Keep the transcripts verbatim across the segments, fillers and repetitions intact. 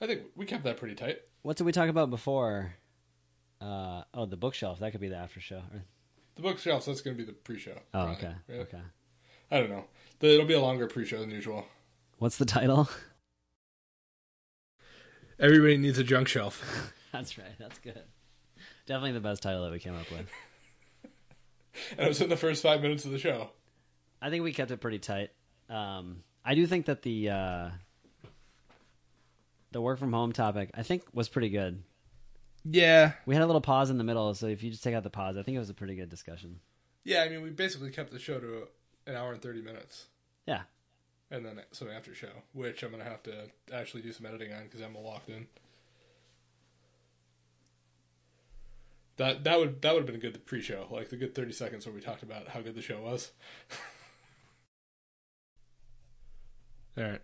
I think we kept that pretty tight. What did we talk about before? Uh, oh, the bookshelf. That could be the after show. The bookshelf, so that's going to be the pre-show. Oh, probably, okay. Right? Okay. I don't know. It'll be a longer pre-show than usual. What's the title? Everybody Needs a Junk Shelf. That's right. That's good. Definitely the best title that we came up with. And it was in the first five minutes of the show. I think we kept it pretty tight. Um, I do think that the uh, the work from home topic, I think, was pretty good. Yeah. We had a little pause in the middle, so if you just take out the pause, I think it was a pretty good discussion. Yeah, I mean, we basically kept the show to an hour and thirty minutes. Yeah. And then some after show, which I'm going to have to actually do some editing on because I'm locked in. That that would that would have been a good pre-show, like the good thirty seconds where we talked about how good the show was. All right.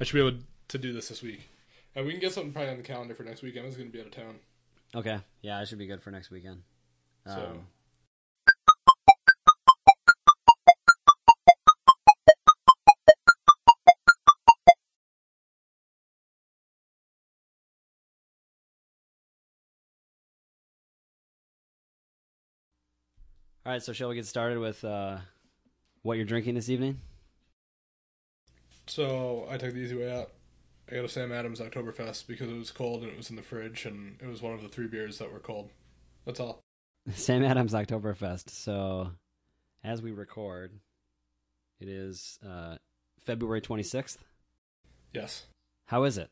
I should be able to do this this week. And we can get something probably on the calendar for next weekend. I was going to be out of town. Okay. Yeah, I should be good for next weekend. So. Um. All right, so shall we get started with uh, what you're drinking this evening? So I took the easy way out. I got a Sam Adams Oktoberfest because it was cold and it was in the fridge, and it was one of the three beers that were cold. That's all. Sam Adams Oktoberfest. So as we record, it is uh, February twenty-sixth. Yes. How is it?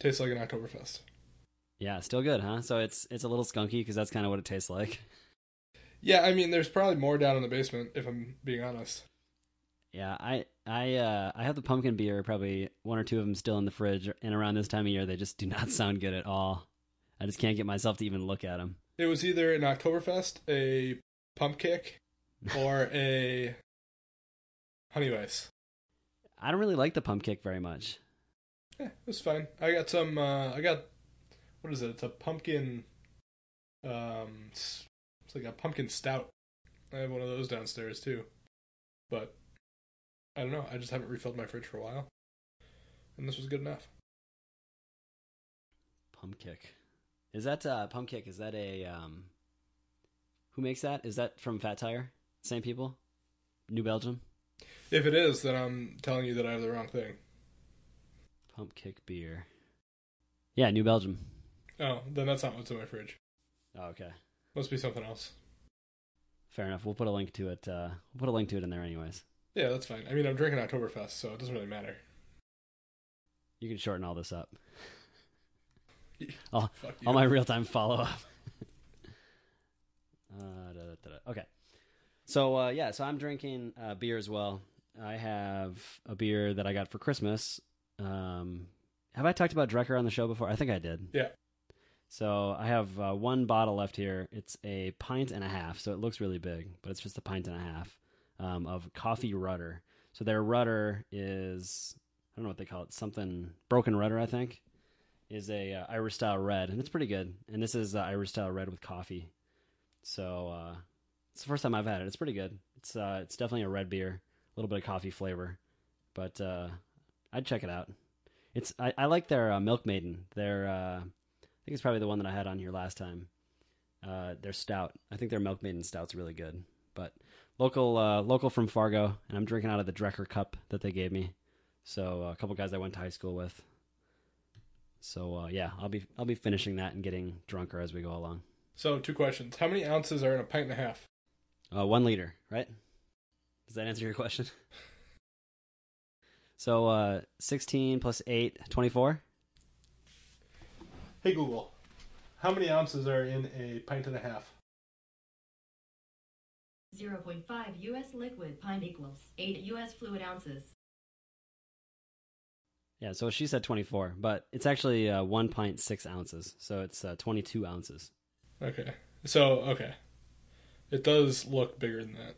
Tastes like an Oktoberfest. Yeah, still good, huh? So it's it's a little skunky because that's kind of what it tastes like. Yeah, I mean, there's probably more down in the basement, if I'm being honest. Yeah, I I, uh, I have the pumpkin beer, probably one or two of them still in the fridge, and around this time of year, they just do not sound good at all. I just can't get myself to even look at them. It was either an Oktoberfest, a pump kick, or a honey rice. I don't really like the pump kick very much. Yeah, it was fine. I got some, uh, I got, what is it, it's a pumpkin, um... It's like a pumpkin stout. I have one of those downstairs too. But I don't know. I just haven't refilled my fridge for a while. And this was good enough. Pump kick. Is that uh pump kick, is that a um who makes that? Is that from Fat Tire? Same people? New Belgium? If it is, then I'm telling you that I have the wrong thing. Pump kick beer. Yeah, New Belgium. Oh, then that's not what's in my fridge. Oh, okay. Must be something else. Fair enough. We'll put a link to it. Uh, we'll put a link to it in there, anyways. Yeah, that's fine. I mean, I'm drinking Oktoberfest, so it doesn't really matter. You can shorten all this up. all, all my real-time follow-up. uh, da, da, da, da. Okay. So uh, yeah, so I'm drinking uh, beer as well. I have a beer that I got for Christmas. Um, have I talked about Drekker on the show before? I think I did. Yeah. So I have uh, one bottle left here. It's a pint and a half, so it looks really big, but it's just a pint and a half um, of coffee rudder. So their rudder is, I don't know what they call it, something, broken rudder, I think, is a uh, Irish-style red, and it's pretty good. And this is uh, Irish-style red with coffee. So uh, it's the first time I've had it. It's pretty good. It's uh, it's definitely a red beer, a little bit of coffee flavor, but uh, I'd check it out. It's I, I like their uh, Milk Maiden. Their... Uh, I think it's probably the one that I had on here last time. Uh, their stout. I think their Milk Maiden stout's really good. But local uh, local from Fargo, and I'm drinking out of the Drekker cup that they gave me. So uh, a couple guys I went to high school with. So uh, yeah, I'll be I'll be finishing that and getting drunker as we go along. So two questions: how many ounces are in a pint and a half? Uh, one liter, right? Does that answer your question? So uh, sixteen plus eight, twenty-four. Hey Google, how many ounces are in a pint and a half? zero point five U S liquid pint equals eight U S fluid ounces. Yeah, so she said twenty-four, but it's actually uh, one point six ounces, so it's uh, twenty-two ounces. Okay, so, okay. It does look bigger than that,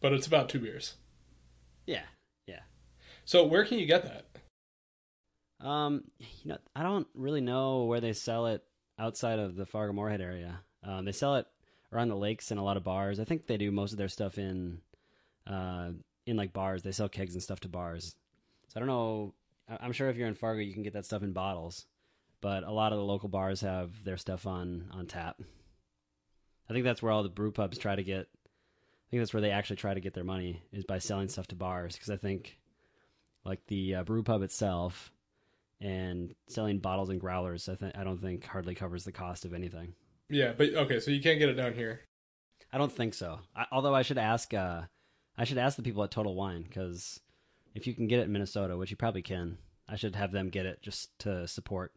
but it's about two beers. Yeah, yeah. So where can you get that? Um, you know, I don't really know where they sell it outside of the Fargo-Moorhead area. Um, they sell it around the lakes and a lot of bars. I think they do most of their stuff in, uh, in like bars. They sell kegs and stuff to bars. So I don't know I'm sure if you're in Fargo, you can get that stuff in bottles, but a lot of the local bars have their stuff on, on tap. I think that's where all the brew pubs try to get, I think that's where they actually try to get their money, is by selling stuff to bars. Because I think like the uh, brew pub itself and selling bottles and growlers, I think I don't think hardly covers the cost of anything. Yeah, but okay, so you can't get it down here. I don't think so. I, although I should ask, uh, I should ask the people at Total Wine, because if you can get it in Minnesota, which you probably can, I should have them get it just to support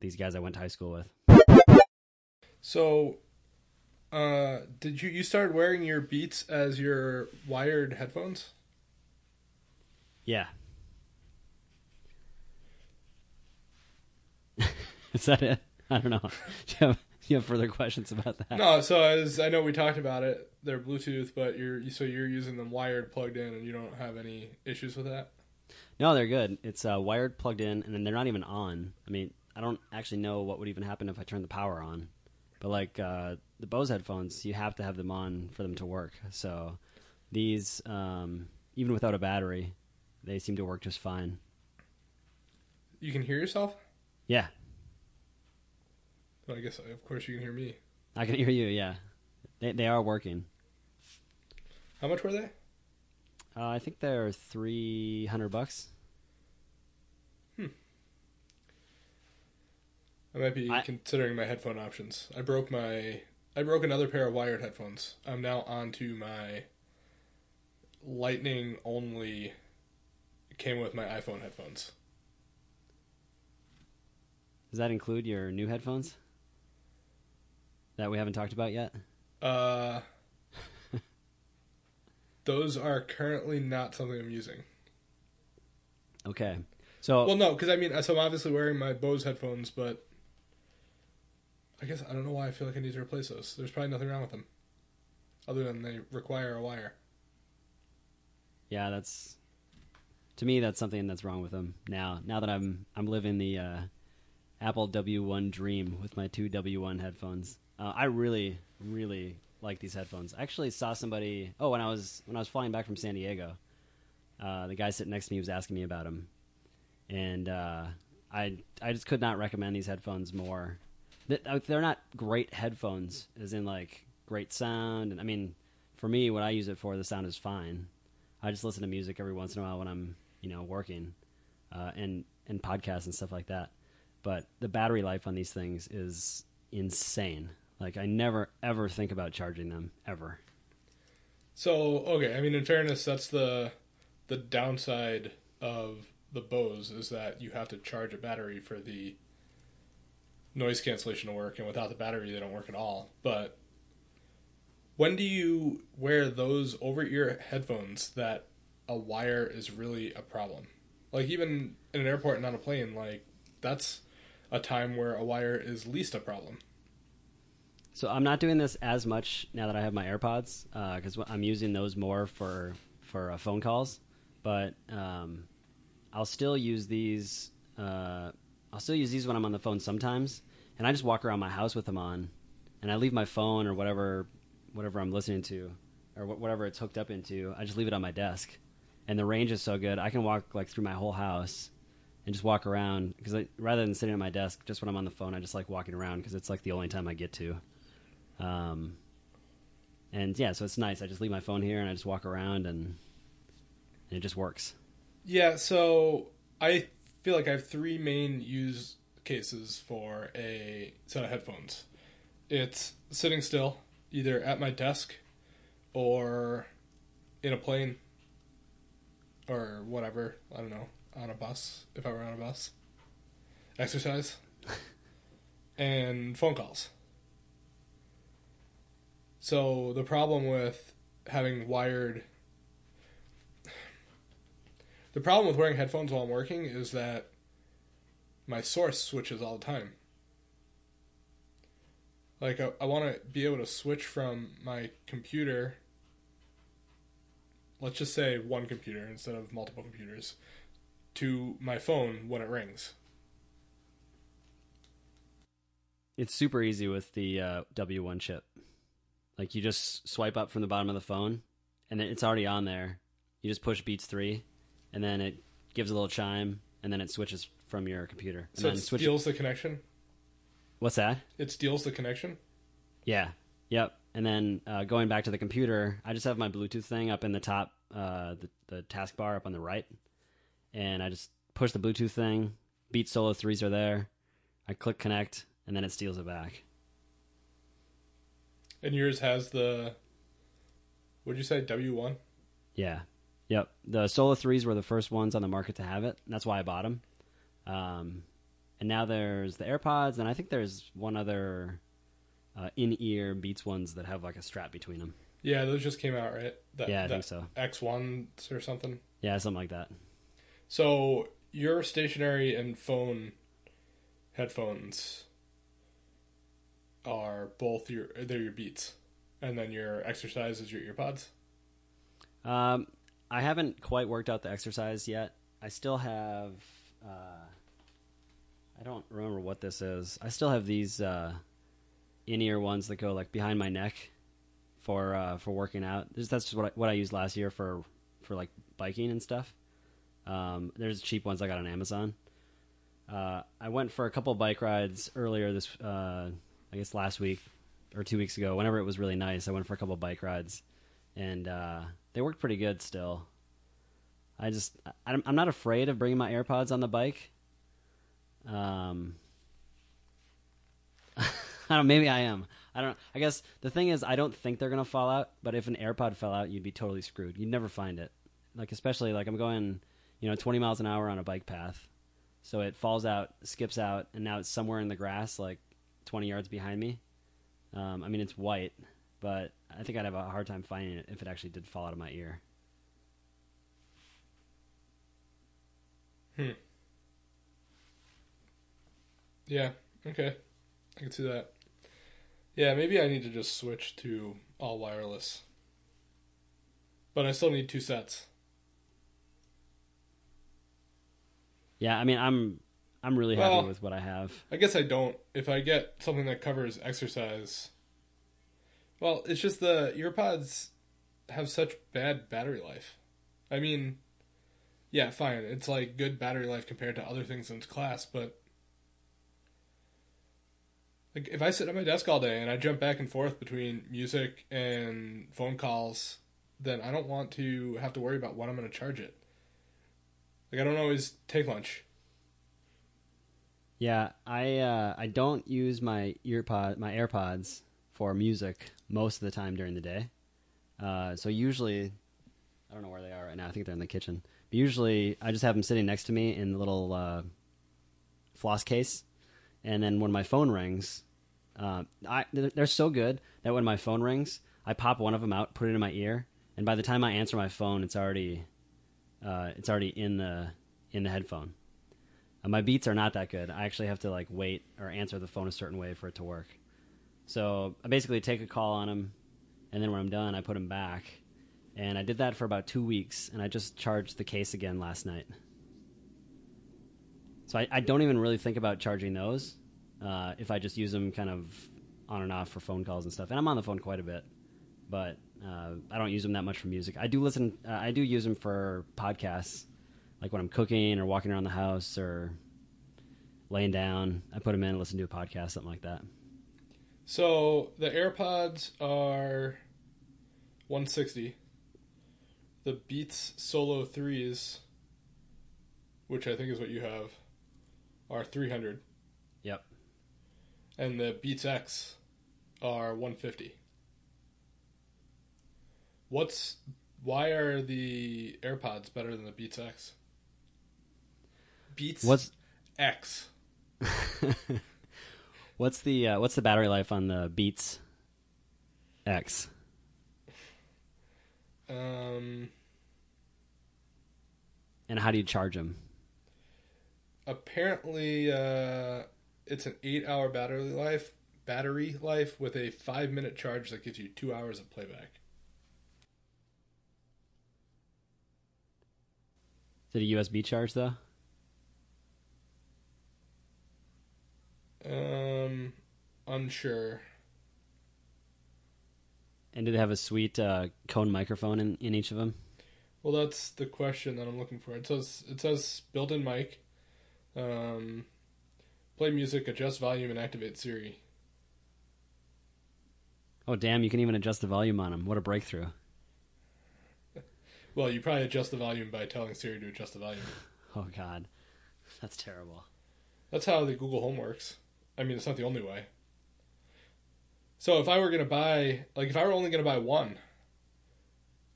these guys I went to high school with. So, uh, did you you start wearing your Beats as your wired headphones? Yeah. Is that it? I don't know. Do you have, do you have further questions about that? No. So as I know, we talked about it. They're Bluetooth, but you're so you're using them wired, plugged in, and you don't have any issues with that. No, they're good. It's uh, wired, plugged in, and then they're not even on. I mean, I don't actually know what would even happen if I turned the power on. But like uh, the Bose headphones, you have to have them on for them to work. So these, um, even without a battery, they seem to work just fine. You can hear yourself? Yeah. Well, I guess, of course, you can hear me. I can hear you, yeah. They they are working. How much were they? Uh, I think they're three hundred bucks. Hmm. I might be I, considering my headphone options. I broke my... I broke another pair of wired headphones. I'm now onto my lightning-only... It came with my iPhone headphones. Does that include your new headphones? That we haven't talked about yet? Uh, those are currently not something I'm using. Okay. So Well, no, because I mean, so I'm obviously wearing my Bose headphones, but I guess I don't know why I feel like I need to replace those. There's probably nothing wrong with them, other than they require a wire. Yeah, that's... To me, that's something that's wrong with them now. Now that I'm I'm living the uh, Apple W one dream with my two W one headphones. Uh, I really, really like these headphones. I actually saw somebody. Oh, when I was when I was flying back from San Diego, uh, the guy sitting next to me was asking me about them, and uh, I I just could not recommend these headphones more. They're not great headphones, as in like great sound. And I mean, for me, what I use it for, the sound is fine. I just listen to music every once in a while when I'm you know working, uh, and and podcasts and stuff like that. But the battery life on these things is insane. Like, I never, ever think about charging them, ever. So, okay, I mean, in fairness, that's the the downside of the Bose, is that you have to charge a battery for the noise cancellation to work, and without the battery, they don't work at all. But when do you wear those over-ear headphones that a wire is really a problem? Like, even in an airport and on a plane, like, that's a time where a wire is least a problem. So I'm not doing this as much now that I have my AirPods, because uh, I'm using those more for for uh, phone calls. But um, I'll still use these. Uh, I'll still use these when I'm on the phone sometimes, and I just walk around my house with them on, and I leave my phone or whatever whatever I'm listening to, or wh- whatever it's hooked up into. I just leave it on my desk, and the range is so good I can walk like through my whole house. And just walk around, because rather than sitting at my desk, just when I'm on the phone, I just like walking around, because it's like the only time I get to. Um, and yeah, so it's nice. I just leave my phone here and I just walk around, and, and it just works. Yeah, so I feel like I have three main use cases for a set of headphones. It's sitting still, either at my desk or in a plane or whatever, I don't know. On a bus, if I were on a bus, exercise, and phone calls. So the problem with having wired, the problem with wearing headphones while I'm working is that my source switches all the time. Like, I, I want to be able to switch from my computer, let's just say one computer instead of multiple computers, to my phone when it rings. It's super easy with the uh, W one chip. Like, you just swipe up from the bottom of the phone, and then it's already on there. You just push Beats three, and then it gives a little chime, and then it switches from your computer. And so then it steals the connection? What's that? It steals the connection? Yeah. Yep. And then uh, going back to the computer, I just have my Bluetooth thing up in the top, uh, the, the taskbar up on the right. And I just push the Bluetooth thing. Beats Solo threes are there. I click connect, and then it steals it back. And yours has the, what did you say, W one? Yeah. Yep. The Solo threes were the first ones on the market to have it. And that's why I bought them. Um, and now there's the AirPods, and I think there's one other uh, in-ear Beats ones that have like a strap between them. Yeah, those just came out, right? That, yeah, I that think so. X ones or something? Yeah, something like that. So your stationary and phone headphones are both your, they're your Beats, and then your exercise is your EarPods? Um, I haven't quite worked out the exercise yet. I still have... Uh, I don't remember what this is. I still have these uh, in-ear ones that go like behind my neck for uh, for working out. There's, that's just what I, what I used last year for for like biking and stuff. Um, there's cheap ones I got on Amazon. Uh, I went for a couple bike rides earlier this, uh, I guess last week or two weeks ago. Whenever it was really nice, I went for a couple bike rides, and uh, they worked pretty good still. I just, I'm not afraid of bringing my AirPods on the bike. Um, I don't, maybe I am. I don't, I guess the thing is, I don't think they're going to fall out, but if an AirPod fell out, you'd be totally screwed. You'd never find it. Like, especially like I'm going, you know, twenty miles an hour on a bike path. So it falls out, skips out, and now it's somewhere in the grass, like twenty yards behind me. Um, I mean, it's white, but I think I'd have a hard time finding it if it actually did fall out of my ear. Hmm. Yeah, okay. I can see that. Yeah, maybe I need to just switch to all wireless. But I still need two sets. Yeah, I mean, I'm I'm really well, happy with what I have. I guess I don't. If I get something that covers exercise... Well, it's just the EarPods have such bad battery life. I mean... Yeah, fine. It's like good battery life compared to other things in its class, but like if I sit at my desk all day and I jump back and forth between music and phone calls, then I don't want to have to worry about when I'm going to charge it. Like I don't always take lunch. Yeah, I uh, I don't use my earpod my AirPods for music most of the time during the day. Uh, so usually, I don't know where they are right now. I think they're in the kitchen. Usually, I just have them sitting next to me in the little uh, floss case, and then when my phone rings, uh, I, they're so good that when my phone rings, I pop one of them out, put it in my ear, and by the time I answer my phone, it's already uh, it's already in the in the headphone. Uh, my Beats are not that good. I actually have to like wait or answer the phone a certain way for it to work. So I basically take a call on them, and then when I'm done, I put them back. And I did that for about two weeks, and I just charged the case again last night. So I, I don't even really think about charging those uh, if I just use them kind of on and off for phone calls and stuff. And I'm on the phone quite a bit, but uh, I don't use them that much for music. I do listen. Uh, I do use them for podcasts, like when I'm cooking or walking around the house or laying down. I put them in and listen to a podcast, something like that. So the AirPods are one sixty. The Beats Solo threes, which I think is what you have, are three hundred. Yep. And the Beats X are one fifty. What's why are the AirPods better than the Beats X? Beats what's, X. what's the uh, what's the battery life on the Beats X? Um, and how do you charge them? Apparently, uh, it's an eight-hour battery life, battery life with a five-minute charge that gives you two hours of playback. Is it a U S B charge, though? Um, unsure. And did they have a sweet uh, cone microphone in, in each of them? Well, that's the question that I'm looking for. It says it says built-in mic, um, play music, adjust volume, and activate Siri. Oh, damn, you can even adjust the volume on them. What a breakthrough. Well, you probably adjust the volume by telling Siri to adjust the volume. Oh, God. That's terrible. That's how the Google Home works. I mean, it's not the only way. So if I were going to buy, like, if I were only going to buy one,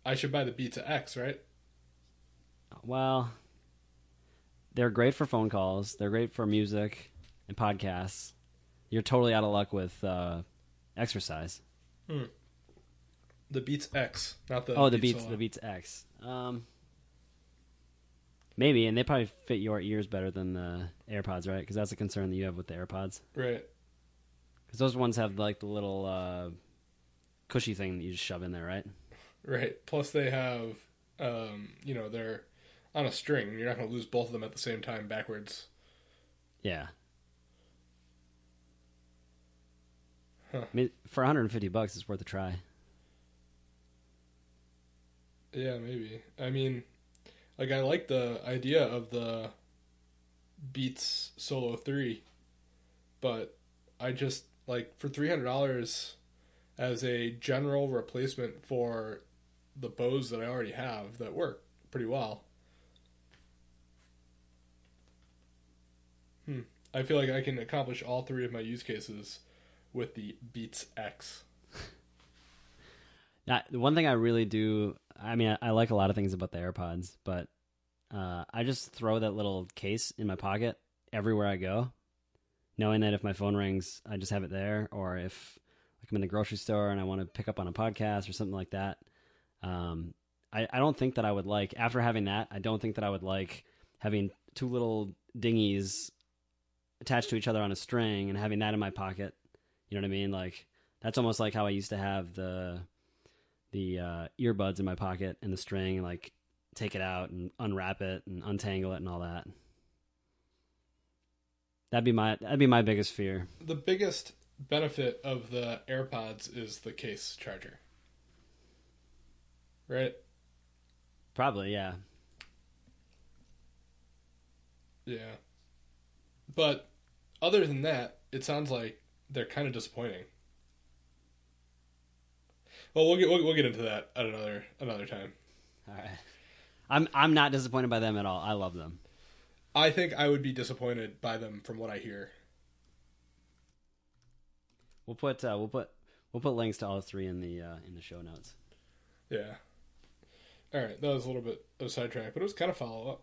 I should buy the Beats X, right? Well, they're great for phone calls. They're great for music and podcasts. You're totally out of luck with uh, exercise. Hmm. The Beats X, not the. Oh, the Beats, Beats the Beats X. Um, maybe, and they probably fit your ears better than the AirPods, right? Because that's a concern that you have with the AirPods, right? Because those ones have like the little uh, cushy thing that you just shove in there, right? Right. Plus, they have, um, you know, they're on a string. You're not going to lose both of them at the same time backwards. Yeah. Huh. I mean, for one hundred fifty bucks, it's worth a try. Yeah, maybe. I mean, like, I like the idea of the Beats Solo three, but I just, like, for three hundred dollars as a general replacement for the Bose that I already have that work pretty well. Hmm. I feel like I can accomplish all three of my use cases with the Beats X. Now, the one thing I really do... I mean, I, I like a lot of things about the AirPods, but uh, I just throw that little case in my pocket everywhere I go, knowing that if my phone rings, I just have it there. Or if like, I'm in the grocery store and I want to pick up on a podcast or something like that, um, I, I don't think that I would like, after having that, I don't think that I would like having two little dinghies attached to each other on a string and having that in my pocket. You know what I mean? Like, that's almost like how I used to have the... the uh, earbuds in my pocket and the string, and like take it out and unwrap it and untangle it and all that. That'd be my, that'd be my biggest fear. The biggest benefit of the AirPods is the case charger, right? Probably. Yeah. Yeah. But other than that, it sounds like they're kind of disappointing. Well, we'll get we'll, we'll get into that at another another time. All right, I'm I'm not disappointed by them at all. I love them. I think I would be disappointed by them from what I hear. We'll put uh, we'll put we'll put links to all three in the uh, in the show notes. Yeah. All right, that was a little bit of a sidetrack, but it was kind of follow up.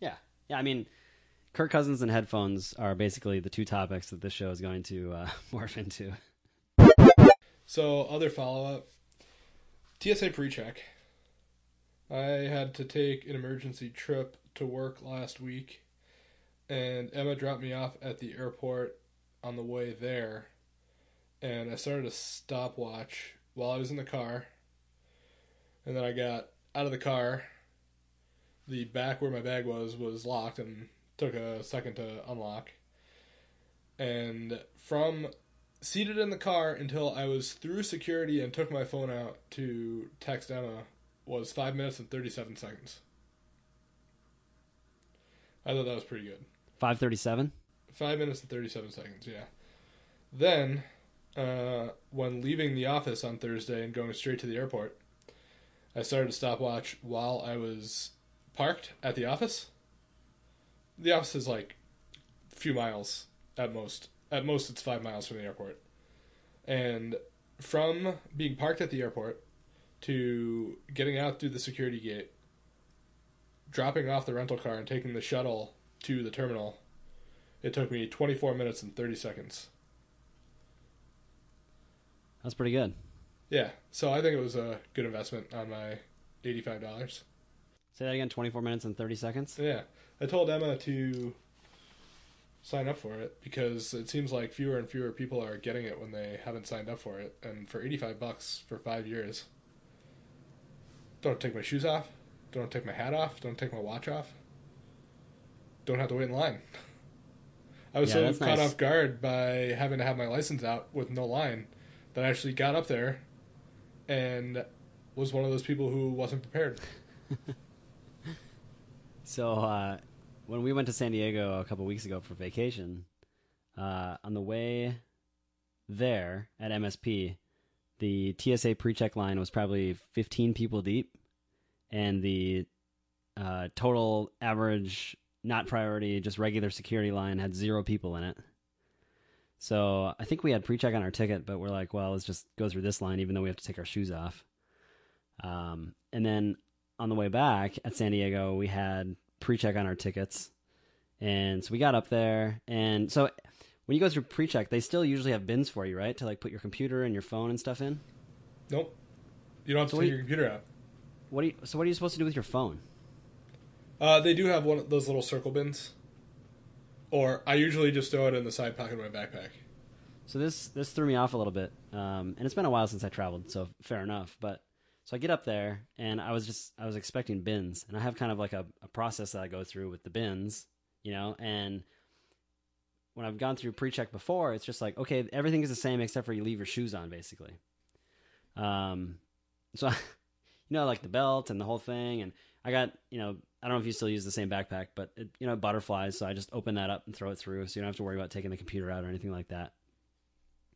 Yeah, yeah. I mean, Kirk Cousins and headphones are basically the two topics that this show is going to uh, morph into. So, other follow-up, T S A pre-check. I had to take an emergency trip to work last week, and Emma dropped me off at the airport on the way there, and I started a stopwatch while I was in the car, and then I got out of the car. The back where my bag was was locked and took a second to unlock, and from... seated in the car until I was through security and took my phone out to text Emma was five minutes and thirty-seven seconds. I thought that was pretty good. five thirty-seven? five minutes and thirty-seven seconds, yeah. Then, uh, when leaving the office on Thursday and going straight to the airport, I started a stopwatch while I was parked at the office. The office is like a few miles at most. At most, it's five miles from the airport. And from being parked at the airport to getting out through the security gate, dropping off the rental car and taking the shuttle to the terminal, it took me twenty-four minutes and thirty seconds. That's pretty good. Yeah. So I think it was a good investment on my eighty-five dollars. Say that again, twenty-four minutes and thirty seconds? Yeah. I told Emma to... sign up for it, because it seems like fewer and fewer people are getting it when they haven't signed up for it. And for eighty-five bucks for five years, don't take my shoes off, don't take my hat off, don't take my watch off, don't have to wait in line. I was yeah, so caught nice. off guard by having to have my license out with no line that I actually got up there and was one of those people who wasn't prepared. So uh, when we went to San Diego a couple weeks ago for vacation, uh, on the way there at M S P, the T S A pre-check line was probably fifteen people deep, and the uh, total average, not priority, just regular security line had zero people in it. So I think we had pre-check on our ticket, but we're like, well, let's just go through this line, even though we have to take our shoes off. Um, and then on the way back at San Diego, we had pre-check on our tickets. And so we got up there. And so when you go through pre-check, they still usually have bins for you, right? To like put your computer and your phone and stuff in? Nope. You don't have so to take you, your computer out. What do you, so what are you supposed to do with your phone? Uh, they do have one of those little circle bins. Or I usually just throw it in the side pocket of my backpack. So this this threw me off a little bit. Um, and it's been a while since I traveled, so fair enough. But so I get up there, and I was just I was expecting bins. And I have kind of like a, a process that I go through with the bins, you know. And when I've gone through pre-check before, it's just like, okay, everything is the same except for you leave your shoes on, basically. Um, so, I, you know, like the belt and the whole thing. And I got, you know, I don't know if you still use the same backpack, but it, you know, butterflies. So I just open that up and throw it through. So you don't have to worry about taking the computer out or anything like that.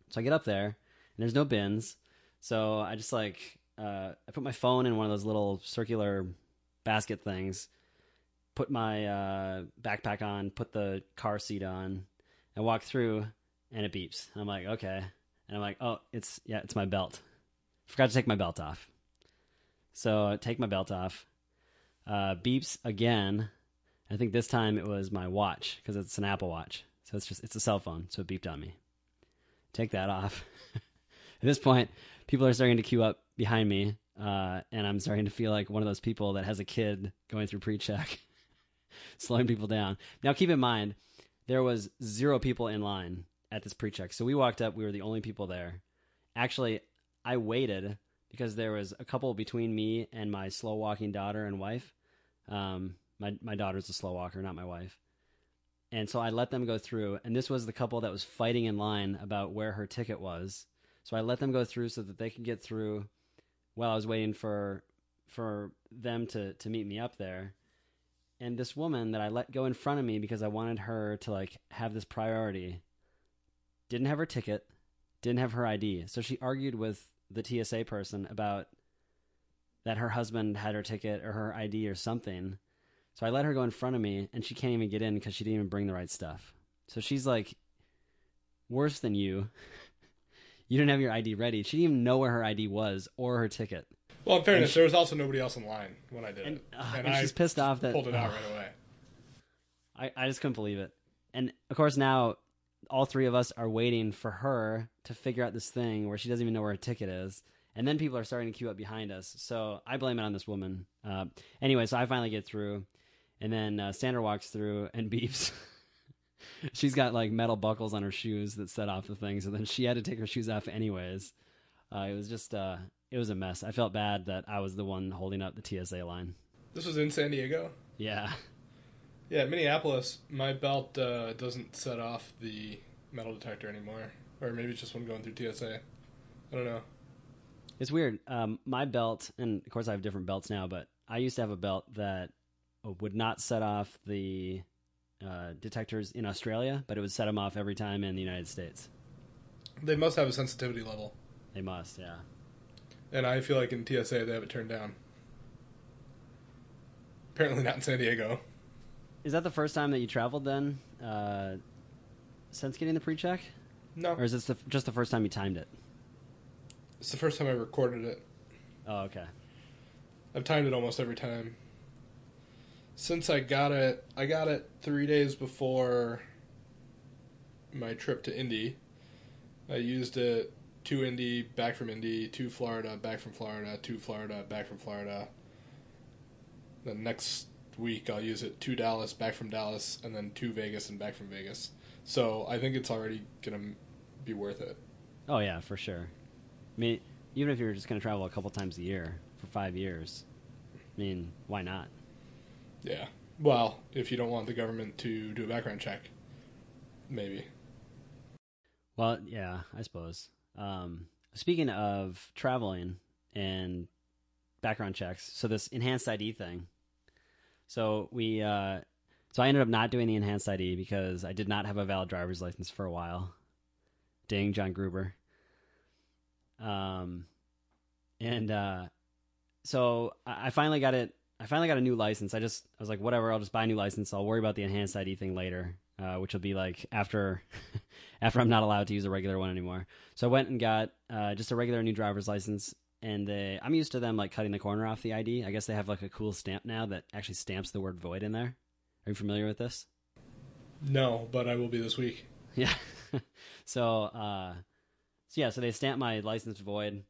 So I get up there and there's no bins. So I just like, uh, I put my phone in one of those little circular basket things, put my uh, backpack on, put the car seat on, and walk through, and it beeps. And I'm like, okay. And I'm like, oh, it's, yeah, it's my belt. Forgot to take my belt off. So I take my belt off. Uh, beeps again. I think this time it was my watch because it's an Apple Watch. So it's just, it's a cell phone. So it beeped on me. Take that off. At this point, people are starting to queue up behind me. Uh, and I'm starting to feel like one of those people that has a kid going through pre-check, slowing people down. Now, keep in mind, there was zero people in line at this pre-check. So we walked up. We were the only people there. Actually, I waited because there was a couple between me and my slow walking daughter and wife. Um, my, my daughter's a slow walker, not my wife. And so I let them go through, and this was the couple that was fighting in line about where her ticket was. So I let them go through so that they could get through while I was waiting for for them to, to meet me up there. And this woman that I let go in front of me because I wanted her to like have this priority, didn't have her ticket, didn't have her I D. So she argued with the T S A person about that her husband had her ticket or her I D or something. So I let her go in front of me, and she can't even get in because she didn't even bring the right stuff. So she's like, worse than you. You didn't have your I D ready. She didn't even know where her I D was or her ticket. Well, in fairness, she, there was also nobody else in line when I did and, it. Uh, and, and she's I pissed off that... pulled it out uh, right away. I, I just couldn't believe it. And, of course, now all three of us are waiting for her to figure out this thing where she doesn't even know where her ticket is. And then people are starting to queue up behind us. So I blame it on this woman. Uh, anyway, so I finally get through. And then uh, Sandra walks through and beeps. She's got like metal buckles on her shoes that set off the thing. So then she had to take her shoes off anyways. Uh, it was just, uh, it was a mess. I felt bad that I was the one holding up the T S A line. This was in San Diego? Yeah. Yeah, Minneapolis, my belt uh, doesn't set off the metal detector anymore. Or maybe it's just one going through T S A. I don't know. It's weird. Um, my belt, and of course I have different belts now, but I used to have a belt that would not set off the uh, detectors in Australia, but it would set them off every time in the United States. They must have a sensitivity level. They must, yeah. And I feel like in T S A they have it turned down. Apparently not in San Diego. Is that the first time that you traveled then, uh, since getting the pre-check? No. Or is this the, just the first time you timed it? It's the first time I recorded it. Oh, okay. I've timed it almost every time. Since I got it, I got it three days before my trip to Indy. I used it to Indy, back from Indy, to Florida, back from Florida, to Florida, back from Florida. The next week I'll use it to Dallas, back from Dallas, and then to Vegas and back from Vegas. So I think it's already going to be worth it. Oh, yeah, for sure. I mean, even if you're just going to travel a couple times a year for five years, I mean, why not? Yeah. Well, if you don't want the government to do a background check, maybe. Well, yeah, I suppose. Um, speaking of traveling and background checks, so this enhanced I D thing. So we, uh, so I ended up not doing the enhanced I D because I did not have a valid driver's license for a while. Dang, John Gruber. Um, and uh, so I finally got it. I finally got a new license. I just, I was like, whatever, I'll just buy a new license. I'll worry about the enhanced I D thing later, uh, which will be like after, after I'm not allowed to use a regular one anymore. So I went and got uh, just a regular new driver's license, and they, I'm used to them like cutting the corner off the I D. I guess they have like a cool stamp now that actually stamps the word void in there. Are you familiar with this? No, but I will be this week. Yeah. so, uh, so yeah, so they stamped my license void.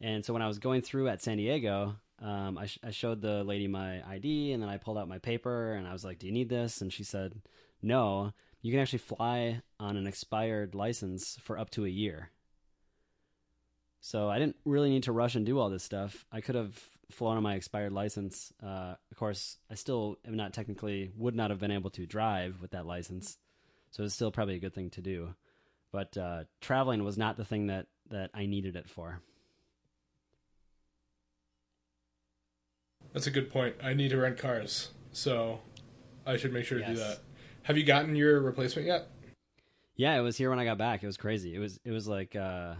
And so when I was going through at San Diego, Um, I, sh- I showed the lady my I D, and then I pulled out my paper, and I was like, do you need this? And she said, no, you can actually fly on an expired license for up to a year. So I didn't really need to rush and do all this stuff. I could have flown on my expired license. Uh, of course, I still am not technically, would not have been able to drive with that license. So it's still probably a good thing to do. But uh, traveling was not the thing that, that I needed it for. That's a good point. I need to rent cars, so I should make sure to yes. do that. Have you gotten your replacement yet? Yeah, it was here when I got back. It was crazy. It was it was like uh,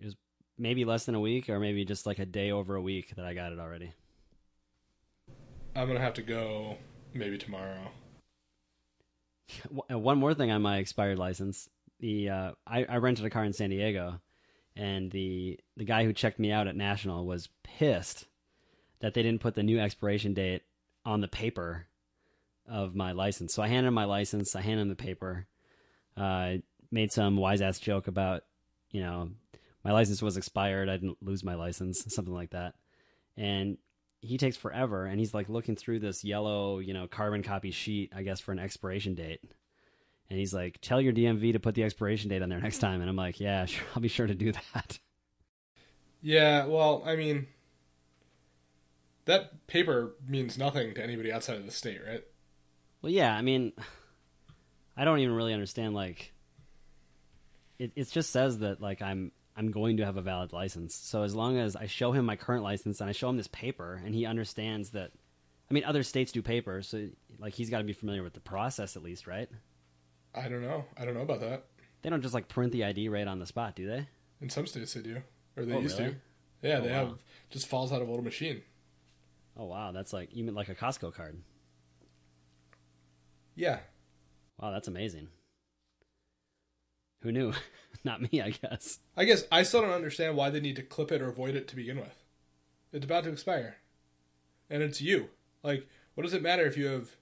it was maybe less than a week, or maybe just like a day over a week that I got it already. I'm gonna have to go maybe tomorrow. One more thing on my expired license: the uh, I, I rented a car in San Diego, and the the guy who checked me out at National was pissed that they didn't put the new expiration date on the paper of my license. So I handed him my license. I handed him the paper. I uh, made some wise-ass joke about, you know, my license was expired. I didn't lose my license, something like that. And he takes forever, and he's, like, looking through this yellow, you know, carbon copy sheet, I guess, for an expiration date. And he's like, tell your D M V to put the expiration date on there next time. And I'm like, yeah, sure, I'll be sure to do that. Yeah, well, I mean... that paper means nothing to anybody outside of the state, right? Well, yeah. I mean, I don't even really understand. Like, it it just says that like I'm I'm going to have a valid license. So as long as I show him my current license and I show him this paper, and he understands that, I mean, other states do paper, so like he's got to be familiar with the process at least, right? I don't know. I don't know about that. They don't just like print the I D right on the spot, do they? In some states they do, or they oh, used really? to. Yeah, oh, they wow. have just falls out of a little machine. Oh, wow. That's like even like a Costco card. Yeah. Wow, that's amazing. Who knew? Not me, I guess. I guess I still don't understand why they need to clip it or void it to begin with. It's about to expire. And it's you. Like, what does it matter if you have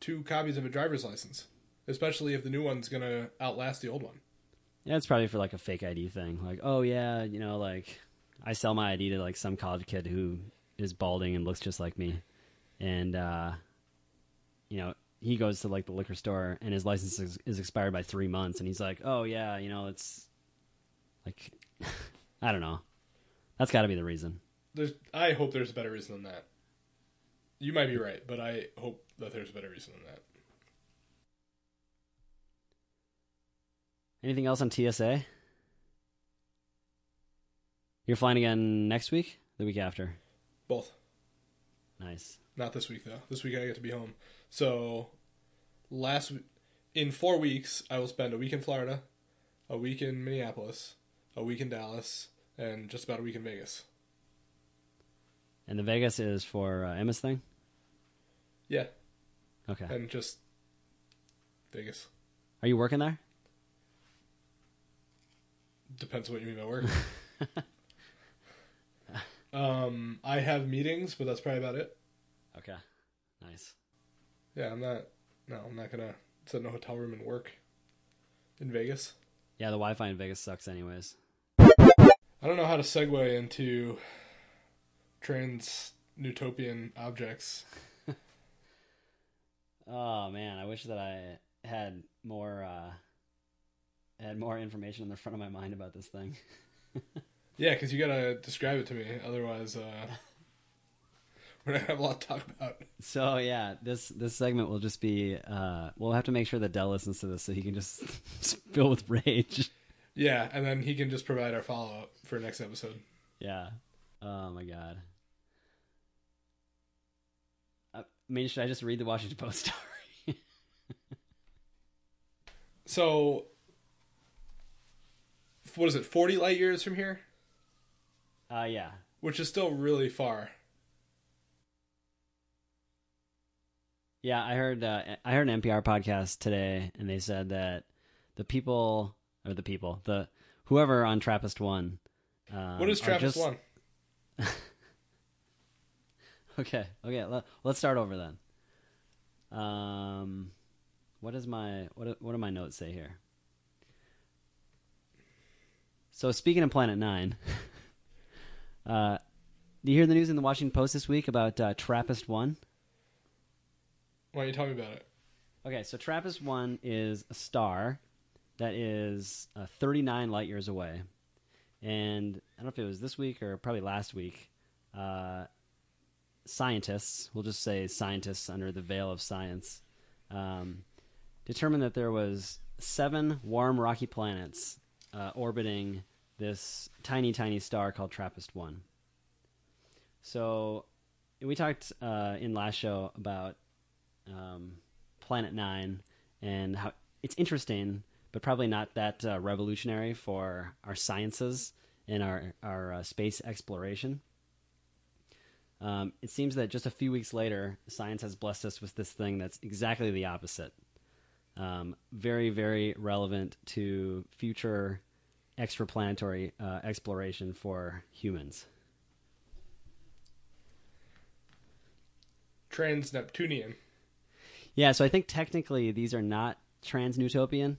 two copies of a driver's license? Especially if the new one's going to outlast the old one. Yeah, it's probably for like a fake I D thing. Like, oh, yeah, you know, like I sell my I D to like some college kid who... is balding and looks just like me, and uh you know he goes to like the liquor store and his license is, is expired by three months, and he's like, oh yeah, you know, it's like I don't know, that's got to be the reason. There's I hope there's a better reason than that. You might be right, but I hope that there's a better reason than that. Anything else on T S A? You're flying again next week, the week after? Both. Nice. Not this week, though. This week I get to be home. So, last in four weeks, I will spend a week in Florida, a week in Minneapolis, a week in Dallas, and just about a week in Vegas. And the Vegas is for uh, Emma's thing? Yeah. Okay. And just Vegas. Are you working there? Depends on what you mean by work. Um, I have meetings, but that's probably about it. Okay. Nice. Yeah, I'm not, no, I'm not gonna sit in a hotel room and work in Vegas. Yeah, the Wi-Fi in Vegas sucks anyways. I don't know how to segue into trans-Newtopian objects. Oh man, I wish that I had more, uh, had more information in the front of my mind about this thing. Yeah, because you got to describe it to me. Otherwise, uh, we're not going to have a lot to talk about. So, yeah, this this segment will just be... Uh, we'll have to make sure that Dell listens to this so he can just spill with rage. Yeah, and then he can just provide our follow-up for next episode. Yeah. Oh, my God. Uh, I mean, should I just read the Washington Post story? So, what is it, forty light years from here? Uh, yeah. Which is still really far. Yeah, I heard uh, I heard an N P R podcast today, and they said that the people, or the people, the whoever on TRAPPIST one. Um, what is TRAPPIST one? Just... okay, okay, let, let's start over then. Um, what is my what? What do my notes say here? So speaking of Planet Nine, uh, do you hear the news in the Washington Post this week about uh, TRAPPIST one? Why don't you tell me about it? Okay, so TRAPPIST one is a star that is uh, thirty-nine light years away. And I don't know if it was this week or probably last week. Uh, scientists, we'll just say scientists under the veil of science, um, determined that there was seven warm rocky planets uh, orbiting this tiny, tiny star called TRAPPIST one. So we talked uh, in last show about Um, Planet Nine and how it's interesting, but probably not that uh, revolutionary for our sciences and our, our uh, space exploration. Um, it seems that just a few weeks later, science has blessed us with this thing that's exactly the opposite. Um, very, very relevant to future extraplanetary uh, exploration for humans. Trans-Neptunian. Yeah, so I think technically these are not trans-Newtopian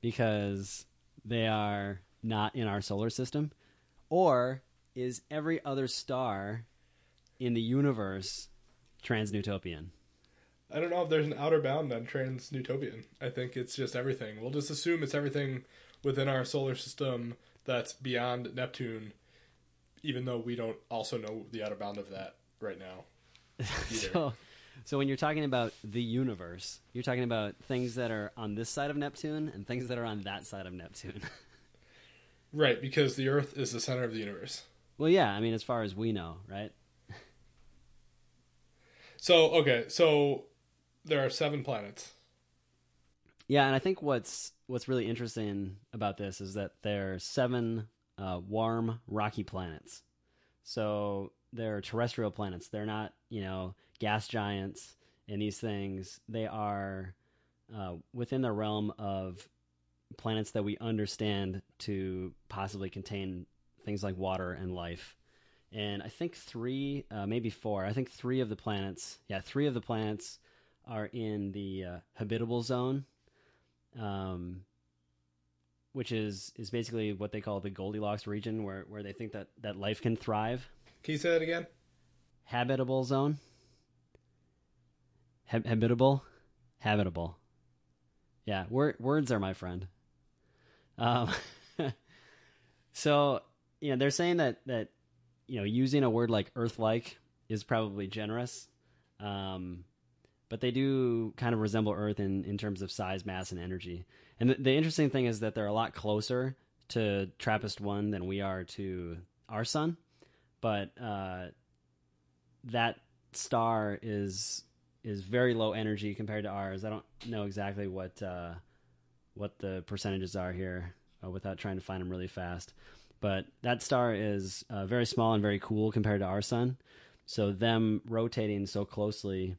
because they are not in our solar system. Or is every other star in the universe trans-Newtopian? I don't know if there's an outer bound on trans-Newtopian. I think it's just everything. We'll just assume it's everything within our solar system that's beyond Neptune, even though we don't also know the outer bound of that right now either. so- So when you're talking about the universe, you're talking about things that are on this side of Neptune and things that are on that side of Neptune. Right, because the Earth is the center of the universe. Well, yeah, I mean, as far as we know, right? So, okay, so there are seven planets. Yeah, and I think what's what's really interesting about this is that there are seven uh, warm, rocky planets. So they're terrestrial planets. They're not, you know, gas giants and these things. They are uh, within the realm of planets that we understand to possibly contain things like water and life. And I think three, uh, maybe four, I think three of the planets, yeah, three of the planets are in the uh, habitable zone, um, which is, is basically what they call the Goldilocks region, where, where they think that, that life can thrive. Can you say that again? Habitable zone. Habitable, habitable. Yeah, wor- words are my friend. Um, so, you know, they're saying that, that, you know, using a word like Earth-like is probably generous. Um, but they do kind of resemble Earth in, in terms of size, mass, and energy. And the, the interesting thing is that they're a lot closer to TRAPPIST one than we are to our sun. But uh, that star is... is very low energy compared to ours. I don't know exactly what uh, what the percentages are here uh, without trying to find them really fast. But that star is uh, very small and very cool compared to our sun. So them rotating so closely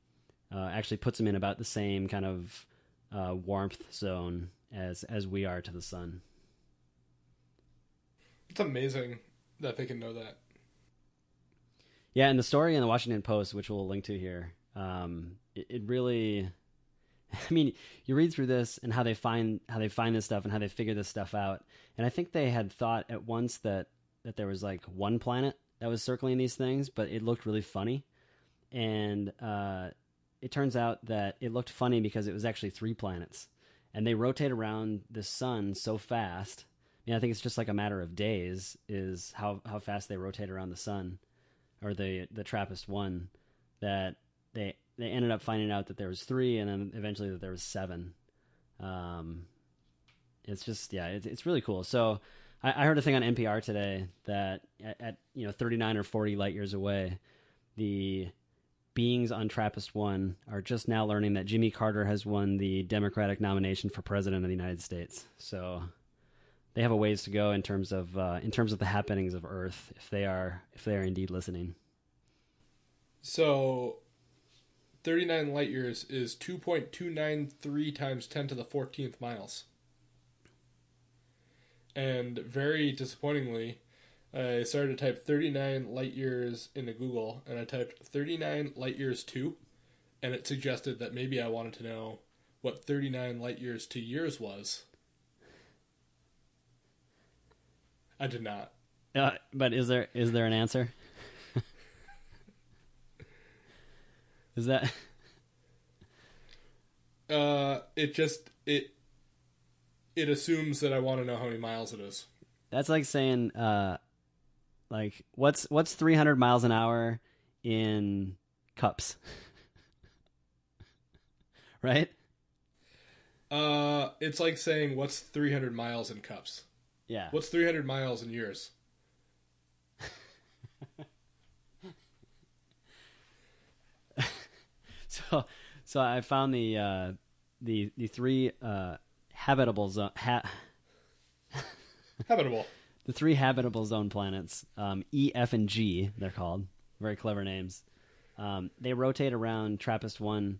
uh, actually puts them in about the same kind of uh, warmth zone as, as we are to the sun. It's amazing that they can know that. Yeah, and the story in the Washington Post, which we'll link to here, Um, it, it really, I mean, you read through this and how they find, how they find this stuff and how they figure this stuff out. And I think they had thought at once that, that there was like one planet that was circling these things, but it looked really funny. And, uh, it turns out that it looked funny because it was actually three planets and they rotate around the sun so fast. I mean, I think it's just like a matter of days is how, how fast they rotate around the sun or the, the TRAPPIST one that, They they ended up finding out that there was three, and then eventually that there was seven. Um, it's just yeah, it's it's really cool. So I, I heard a thing on N P R today that at, at you know thirty-nine or forty light years away, the beings on TRAPPIST one are just now learning that Jimmy Carter has won the Democratic nomination for president of the United States. So they have a ways to go in terms of uh, in terms of the happenings of Earth, if they are if they are indeed listening. So thirty-nine light years is two point two nine three times ten to the fourteenth miles. And very disappointingly, I started to type thirty-nine light years into Google, and I typed thirty-nine light years to, and it suggested that maybe I wanted to know what thirty-nine light years to years was. I did not. Uh, but is there is there an answer? Is that? Uh, it just it it assumes that I want to know how many miles it is. That's like saying, uh, like what's what's three hundred miles an hour in cups, right? Uh, it's like saying what's three hundred miles in cups. Yeah. What's three hundred miles in years? So, so I found the uh, the the three uh, habitable zone ha- habitable the three habitable zone planets, um, E, F, and G. They're called very clever names. Um, they rotate around TRAPPIST one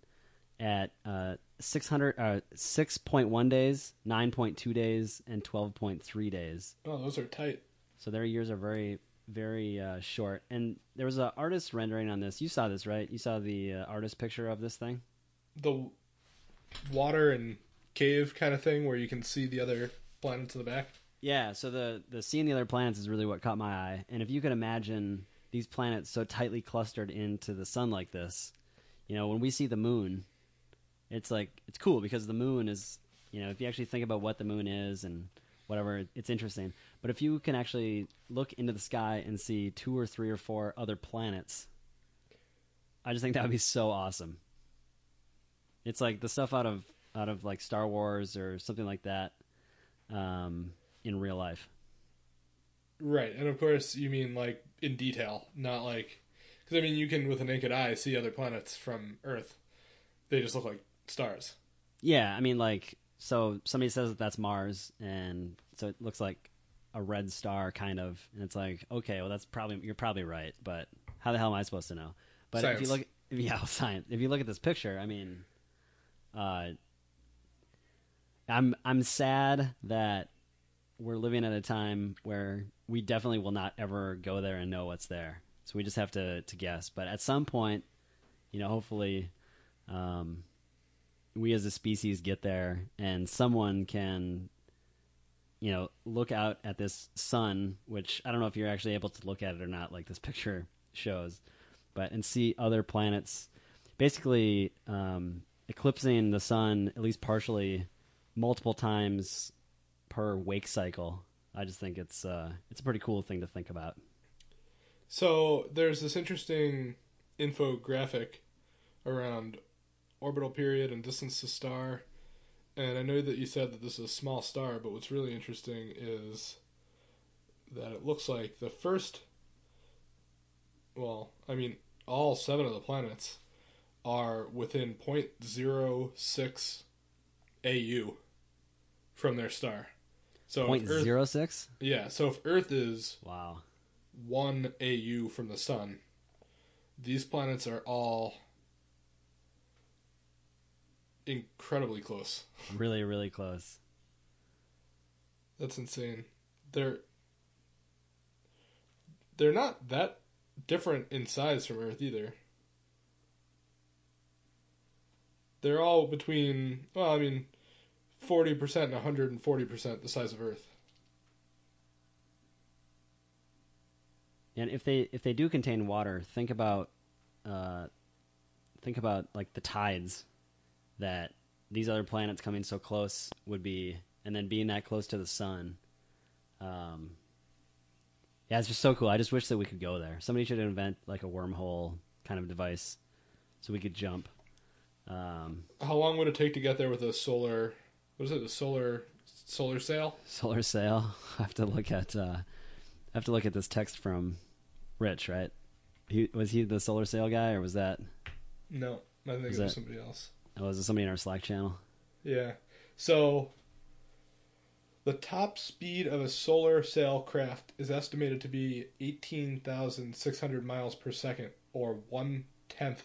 at uh, six hundred uh, six point one days, nine point two days, and twelve point three days. Oh, those are tight. So their years are very, very uh, short. And there was an artist rendering on this. You saw this, right? You saw the uh, artist picture of this thing? The water and cave kind of thing where you can see the other planets in the back? Yeah, so the, the seeing the other planets is really what caught my eye. And if you could imagine these planets so tightly clustered into the sun like this, you know, when we see the moon, it's like, it's cool because the moon is, you know, if you actually think about what the moon is and whatever, it's interesting. But if you can actually look into the sky and see two or three or four other planets, I just think that would be so awesome. It's like the stuff out of, out of like Star Wars or something like that, um, in real life. Right. And of course you mean like in detail, not like, because I mean, you can with a naked eye see other planets from Earth. They just look like stars. Yeah, I mean, like, so somebody says that that's Mars, and so it looks like a red star, kind of, and it's like, okay, well, that's probably, you're probably right, but how the hell am I supposed to know? But science. if you look, yeah, well, science. If you look at this picture, I mean, uh, I'm I'm sad that we're living at a time where we definitely will not ever go there and know what's there, so we just have to to guess. But at some point, you know, hopefully. Um, we as a species get there and someone can, you know, look out at this sun, which I don't know if you're actually able to look at it or not, like this picture shows, but, and see other planets basically, um, eclipsing the sun, at least partially, multiple times per wake cycle. I just think it's, uh, it's a pretty cool thing to think about. So there's this interesting infographic around orbital period and distance to star. And I know that you said that this is a small star, but what's really interesting is that it looks like the first, well, I mean, all seven of the planets are within zero point zero six A U from their star. So zero point zero six? Yeah, so if Earth is wow one A U from the sun, these planets are all incredibly close. Really, really close. That's insane. They're they're not that different in size from Earth either. They're all between, well, I mean, forty percent and one hundred forty percent the size of Earth. And if they if they do contain water, think about uh, think about like the tides that these other planets coming so close would be, and then being that close to the sun. Um, yeah, it's just so cool. I just wish that we could go there. Somebody should invent like a wormhole kind of device so we could jump. Um, How long would it take to get there with a solar, what is it, a solar, solar sail? Solar sail. I have to look at, uh, I have to look at this text from Rich, right? he, was he the solar sale guy, or was that? No, I think was it was that, somebody else. Oh, was it somebody in our Slack channel? Yeah. So the top speed of a solar sailcraft is estimated to be eighteen thousand six hundred miles per second, or one-tenth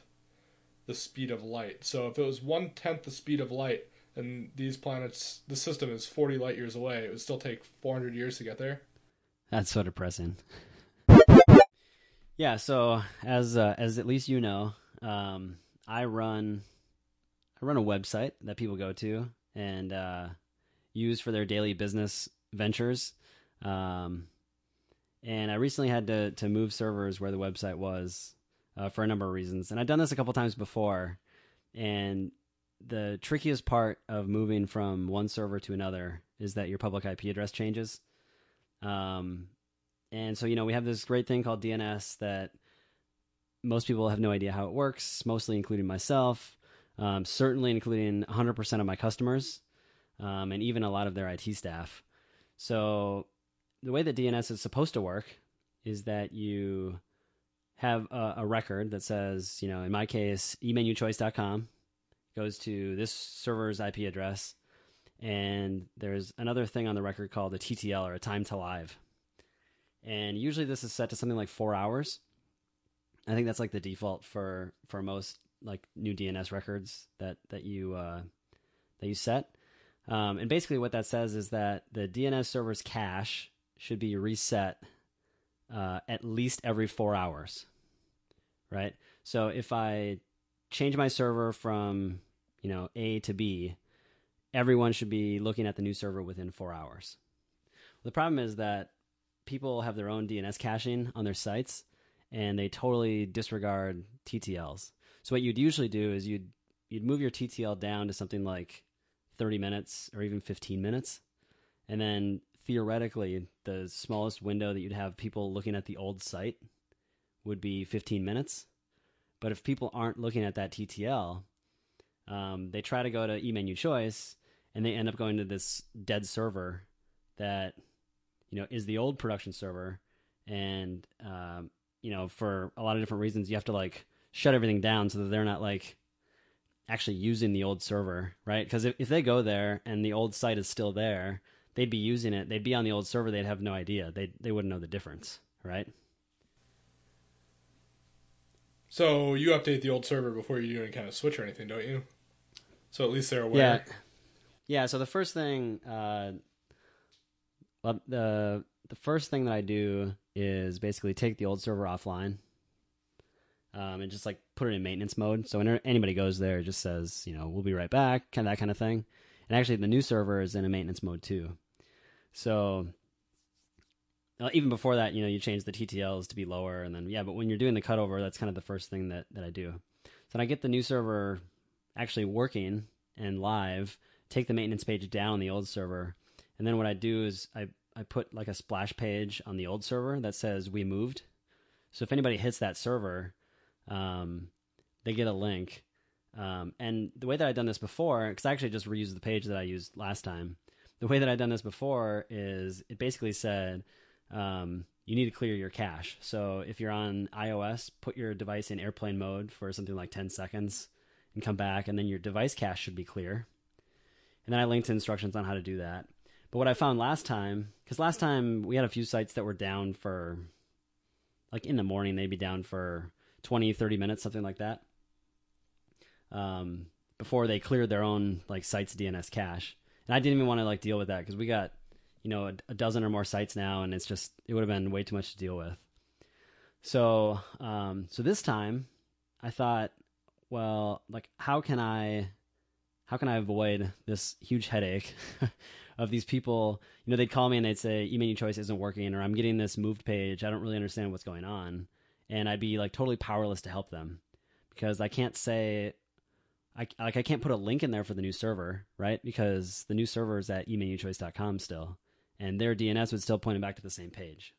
the speed of light. So if it was one-tenth the speed of light, and these planets, the system is forty light years away, it would still take four hundred years to get there. That's so depressing. Yeah, so as uh, as at least you know, um, I run I run a website that people go to and uh, use for their daily business ventures. Um, and I recently had to to move servers where the website was uh, for a number of reasons. And I've done this a couple times before. And the trickiest part of moving from one server to another is that your public I P address changes. Um, and so, you know, we have this great thing called D N S that most people have no idea how it works, mostly including myself, um, certainly including one hundred percent of my customers, um, and even a lot of their I T staff. So the way that D N S is supposed to work is that you have a, a record that says, you know, in my case, e menu choice dot com goes to this server's I P address. And there's another thing on the record called a T T L, or a time to live. And usually this is set to something like four hours. I think that's like the default for, for most like new D N S records that, that you, uh, that you set. Um, and basically what that says is that the D N S server's cache should be reset, uh, at least every four hours. Right? So if I change my server from, you know, A to B, everyone should be looking at the new server within four hours. The problem is that people have their own D N S caching on their sites, and they totally disregard T T Ls. So what you'd usually do is you'd you'd move your T T L down to something like thirty minutes or even fifteen minutes, and then theoretically the smallest window that you'd have people looking at the old site would be fifteen minutes. But if people aren't looking at that T T L, um, they try to go to eMenuChoice, and they end up going to this dead server that, you know, is the old production server. And, um, you know, for a lot of different reasons, you have to like shut everything down so that they're not like actually using the old server, right? Because if, if they go there and the old site is still there, they'd be using it. They'd be on the old server. They'd have no idea. They they wouldn't know the difference, right? So you update the old server before you do any kind of switch or anything, don't you? So at least they're aware. Yeah. Yeah. So the first thing, uh, the the first thing that I do is basically take the old server offline, um, and just like put it in maintenance mode. So when anybody goes there, it just says, you know, we'll be right back, kind of that kind of thing. And actually, the new server is in a maintenance mode too. So. Even before that, you know, you change the T T Ls to be lower, and then, yeah, but when you're doing the cutover, that's kind of the first thing that, that I do. So then I get the new server actually working and live, take the maintenance page down the old server, and then what I do is I, I put like a splash page on the old server that says, we moved. So if anybody hits that server, um, they get a link. Um, and the way that I've done this before, because I actually just reused the page that I used last time, the way that I've done this before is it basically said... Um, you need to clear your cache. So if you're on iOS, put your device in airplane mode for something like ten seconds and come back, and then your device cache should be clear. And then I linked to instructions on how to do that. But what I found last time, because last time we had a few sites that were down for, like in the morning, they'd be down for twenty, thirty minutes, something like that, um, before they cleared their own like site's D N S cache. And I didn't even want to like deal with that because we got... you know, a, a dozen or more sites now, and it's just, it would have been way too much to deal with. So, um, so this time I thought, well, like, how can I, how can I avoid this huge headache of these people? You know, they'd call me and they'd say, eMenuChoice isn't working, or I'm getting this moved page. I don't really understand what's going on. And I'd be like totally powerless to help them because I can't say, I like, I can't put a link in there for the new server, right? Because the new server is at e menu choice dot com still. And their D N S would still point them back to the same page.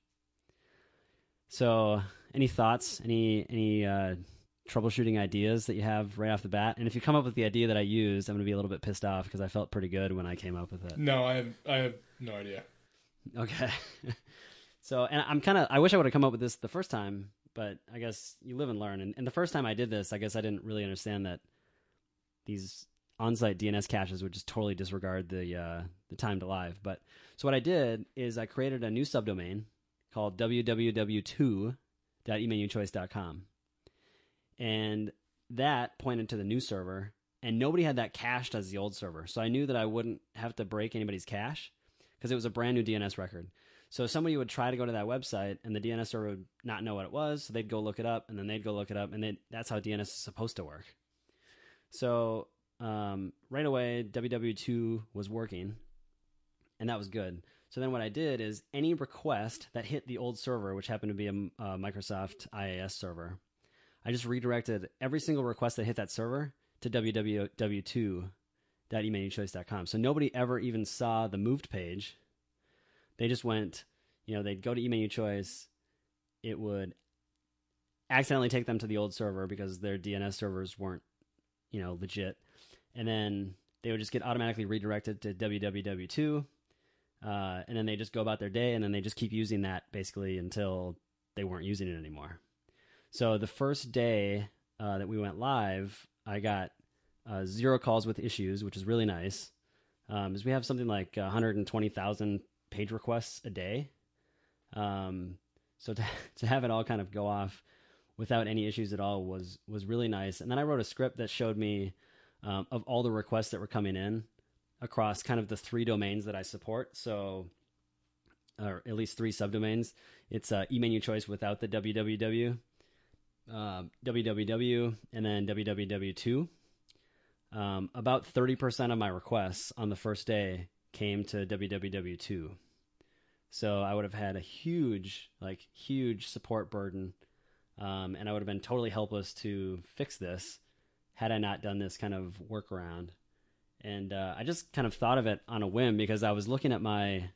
So, any thoughts? Any any uh, troubleshooting ideas that you have right off the bat? And if you come up with the idea that I used, I'm going to be a little bit pissed off because I felt pretty good when I came up with it. No, I have I have no idea. Okay. So, and I'm kind of, I wish I would have come up with this the first time, but I guess you live and learn. And, and the first time I did this, I guess I didn't really understand that these on-site D N S caches would just totally disregard the uh, the time to live. But so what I did is I created a new subdomain called w w w dot e menu choice dot com. And that pointed to the new server, and nobody had that cached as the old server. So I knew that I wouldn't have to break anybody's cache because it was a brand new D N S record. So somebody would try to go to that website, and the D N S server would not know what it was, so they'd go look it up, and then they'd go look it up, and that's how D N S is supposed to work. So um, right away, w w w two was working, and that was good. So then what I did is any request that hit the old server, which happened to be a, a Microsoft I I S server, I just redirected every single request that hit that server to w w w two dot e menu choice dot com. So nobody ever even saw the moved page. They just went, you know, they'd go to eMenuChoice. It would accidentally take them to the old server because their D N S servers weren't, you know, legit. And then they would just get automatically redirected to w w w two. Uh, and then they just go about their day, and then they just keep using that basically until they weren't using it anymore. So the first day uh, that we went live, I got uh, zero calls with issues, which is really nice. Um, is we have something like one hundred twenty thousand page requests a day. Um, so to, to have it all kind of go off without any issues at all was, was really nice. And then I wrote a script that showed me um, of all the requests that were coming in across kind of the three domains that I support. So, or at least three subdomains. It's uh, eMenuChoice without the www, uh, www, and then w w w two. Um, about thirty percent of my requests on the first day came to w w w two. So I would have had a huge, like huge support burden. Um, and I would have been totally helpless to fix this had I not done this kind of workaround. And uh, I just kind of thought of it on a whim because I was looking at my, I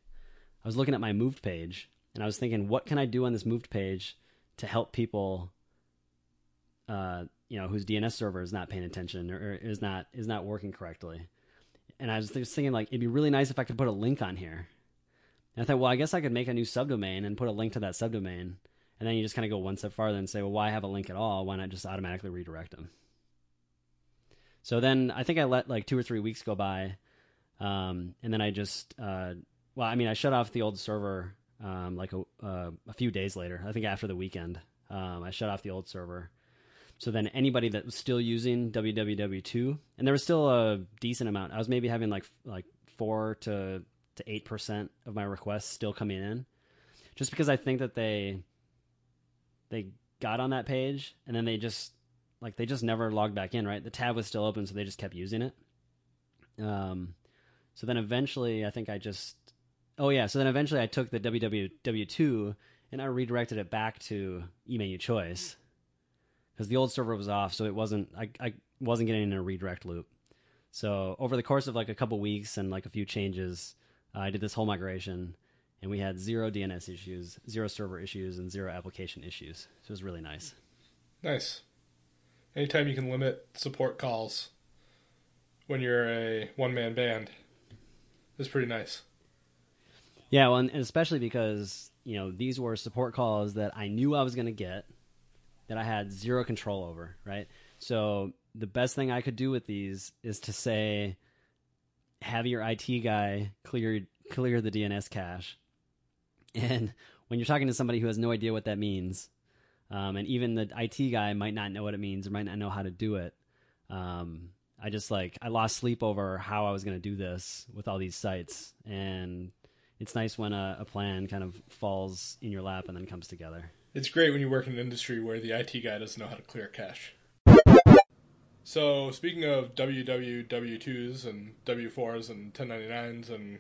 was looking at my moved page, and I was thinking, what can I do on this moved page to help people, uh, you know, whose D N S server is not paying attention or is not, is not working correctly. And I was just thinking, like, it'd be really nice if I could put a link on here. And I thought, well, I guess I could make a new subdomain and put a link to that subdomain. And then you just kind of go one step farther and say, well, why have a link at all? Why not just automatically redirect them? So then I think I let like two or three weeks go by. Um, and then I just, uh, well, I mean, I shut off the old server um, like a, uh, a few days later. I think after the weekend, um, I shut off the old server. So then anybody that was still using w w w two, and there was still a decent amount. I was maybe having like like four to to eight percent of my requests still coming in, just because I think that they they got on that page and then they just like they just never logged back in. Right, the tab was still open, so they just kept using it. Um, so then eventually, I think I just oh yeah. So then eventually, I took the w w w two and I redirected it back to eMenuChoice. Because the old server was off, so it wasn't. I, I wasn't getting in a redirect loop. So over the course of like a couple weeks and like a few changes, uh, I did this whole migration, and we had zero D N S issues, zero server issues, and zero application issues. So it was really nice. Nice. Anytime you can limit support calls when you're a one-man band is pretty nice. Yeah, well, and especially because you know these were support calls that I knew I was going to get. That I had zero control over, right? So the best thing I could do with these is to say, have your I T guy clear clear the D N S cache. And when you're talking to somebody who has no idea what that means, um, and even the I T guy might not know what it means or might not know how to do it, um, I just like, I lost sleep over how I was going to do this with all these sites. And it's nice when a, a plan kind of falls in your lap and then comes together. It's great when you work in an industry where the I T guy doesn't know how to clear cache. So, speaking of w w w twos and w fours and ten ninety-nines and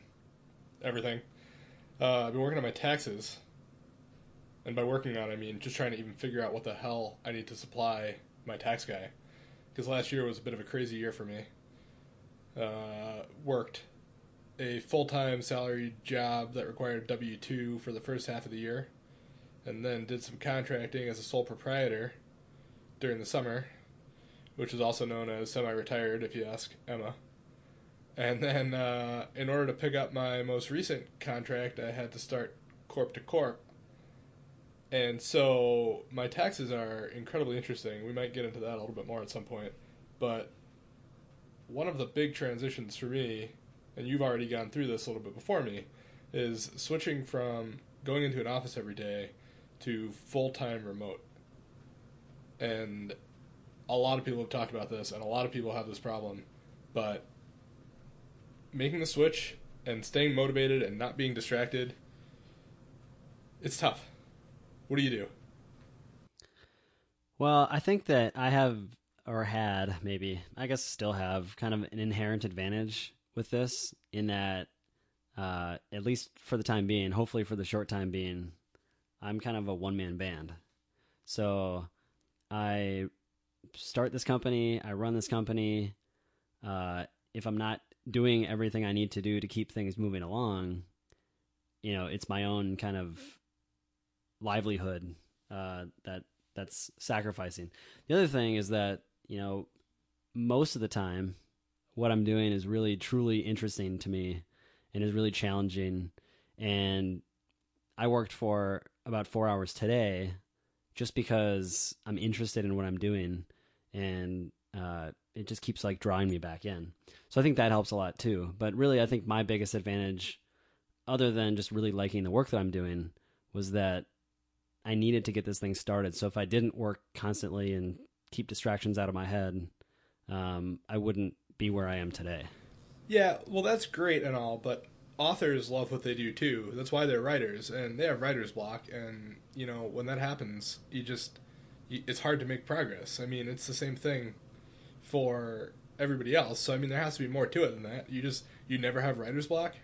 everything, uh, I've been working on my taxes. And by working on, I mean just trying to even figure out what the hell I need to supply my tax guy. Because last year was a bit of a crazy year for me. Uh, worked a full-time salary job that required w two for the first half of the year. And then did some contracting as a sole proprietor during the summer, which is also known as semi-retired, if you ask Emma. And then uh, in order to pick up my most recent contract, I had to start corp to corp And so my taxes are incredibly interesting. We might get into that a little bit more at some point. But one of the big transitions for me, and you've already gone through this a little bit before me, is switching from going into an office every day to full-time remote. And a lot of people have talked about this, and a lot of people have this problem, but making the switch and staying motivated and not being distracted, it's tough. What do you do? Well, I think that I have, or had maybe, I guess still have, kind of an inherent advantage with this in that, uh, at least for the time being, hopefully for the short time being, I'm kind of a one-man band. So I start this company, I run this company. Uh, if I'm not doing everything I need to do to keep things moving along, you know, it's my own kind of livelihood uh, that that's sacrificing. The other thing is that, you know, most of the time what I'm doing is really truly interesting to me and is really challenging. And I worked for about four hours today just because I'm interested in what I'm doing, and uh, it just keeps like drawing me back in. So I think that helps a lot too. But really, I think my biggest advantage, other than just really liking the work that I'm doing, was that I needed to get this thing started. So if I didn't work constantly and keep distractions out of my head, um, I wouldn't be where I am today. Yeah, well, that's great and all, but authors love what they do too. That's why they're writers, and they have writer's block. And, you know, when that happens, you just, you, it's hard to make progress. I mean, it's the same thing for everybody else. So, I mean, there has to be more to it than that. You just, you never have writer's block.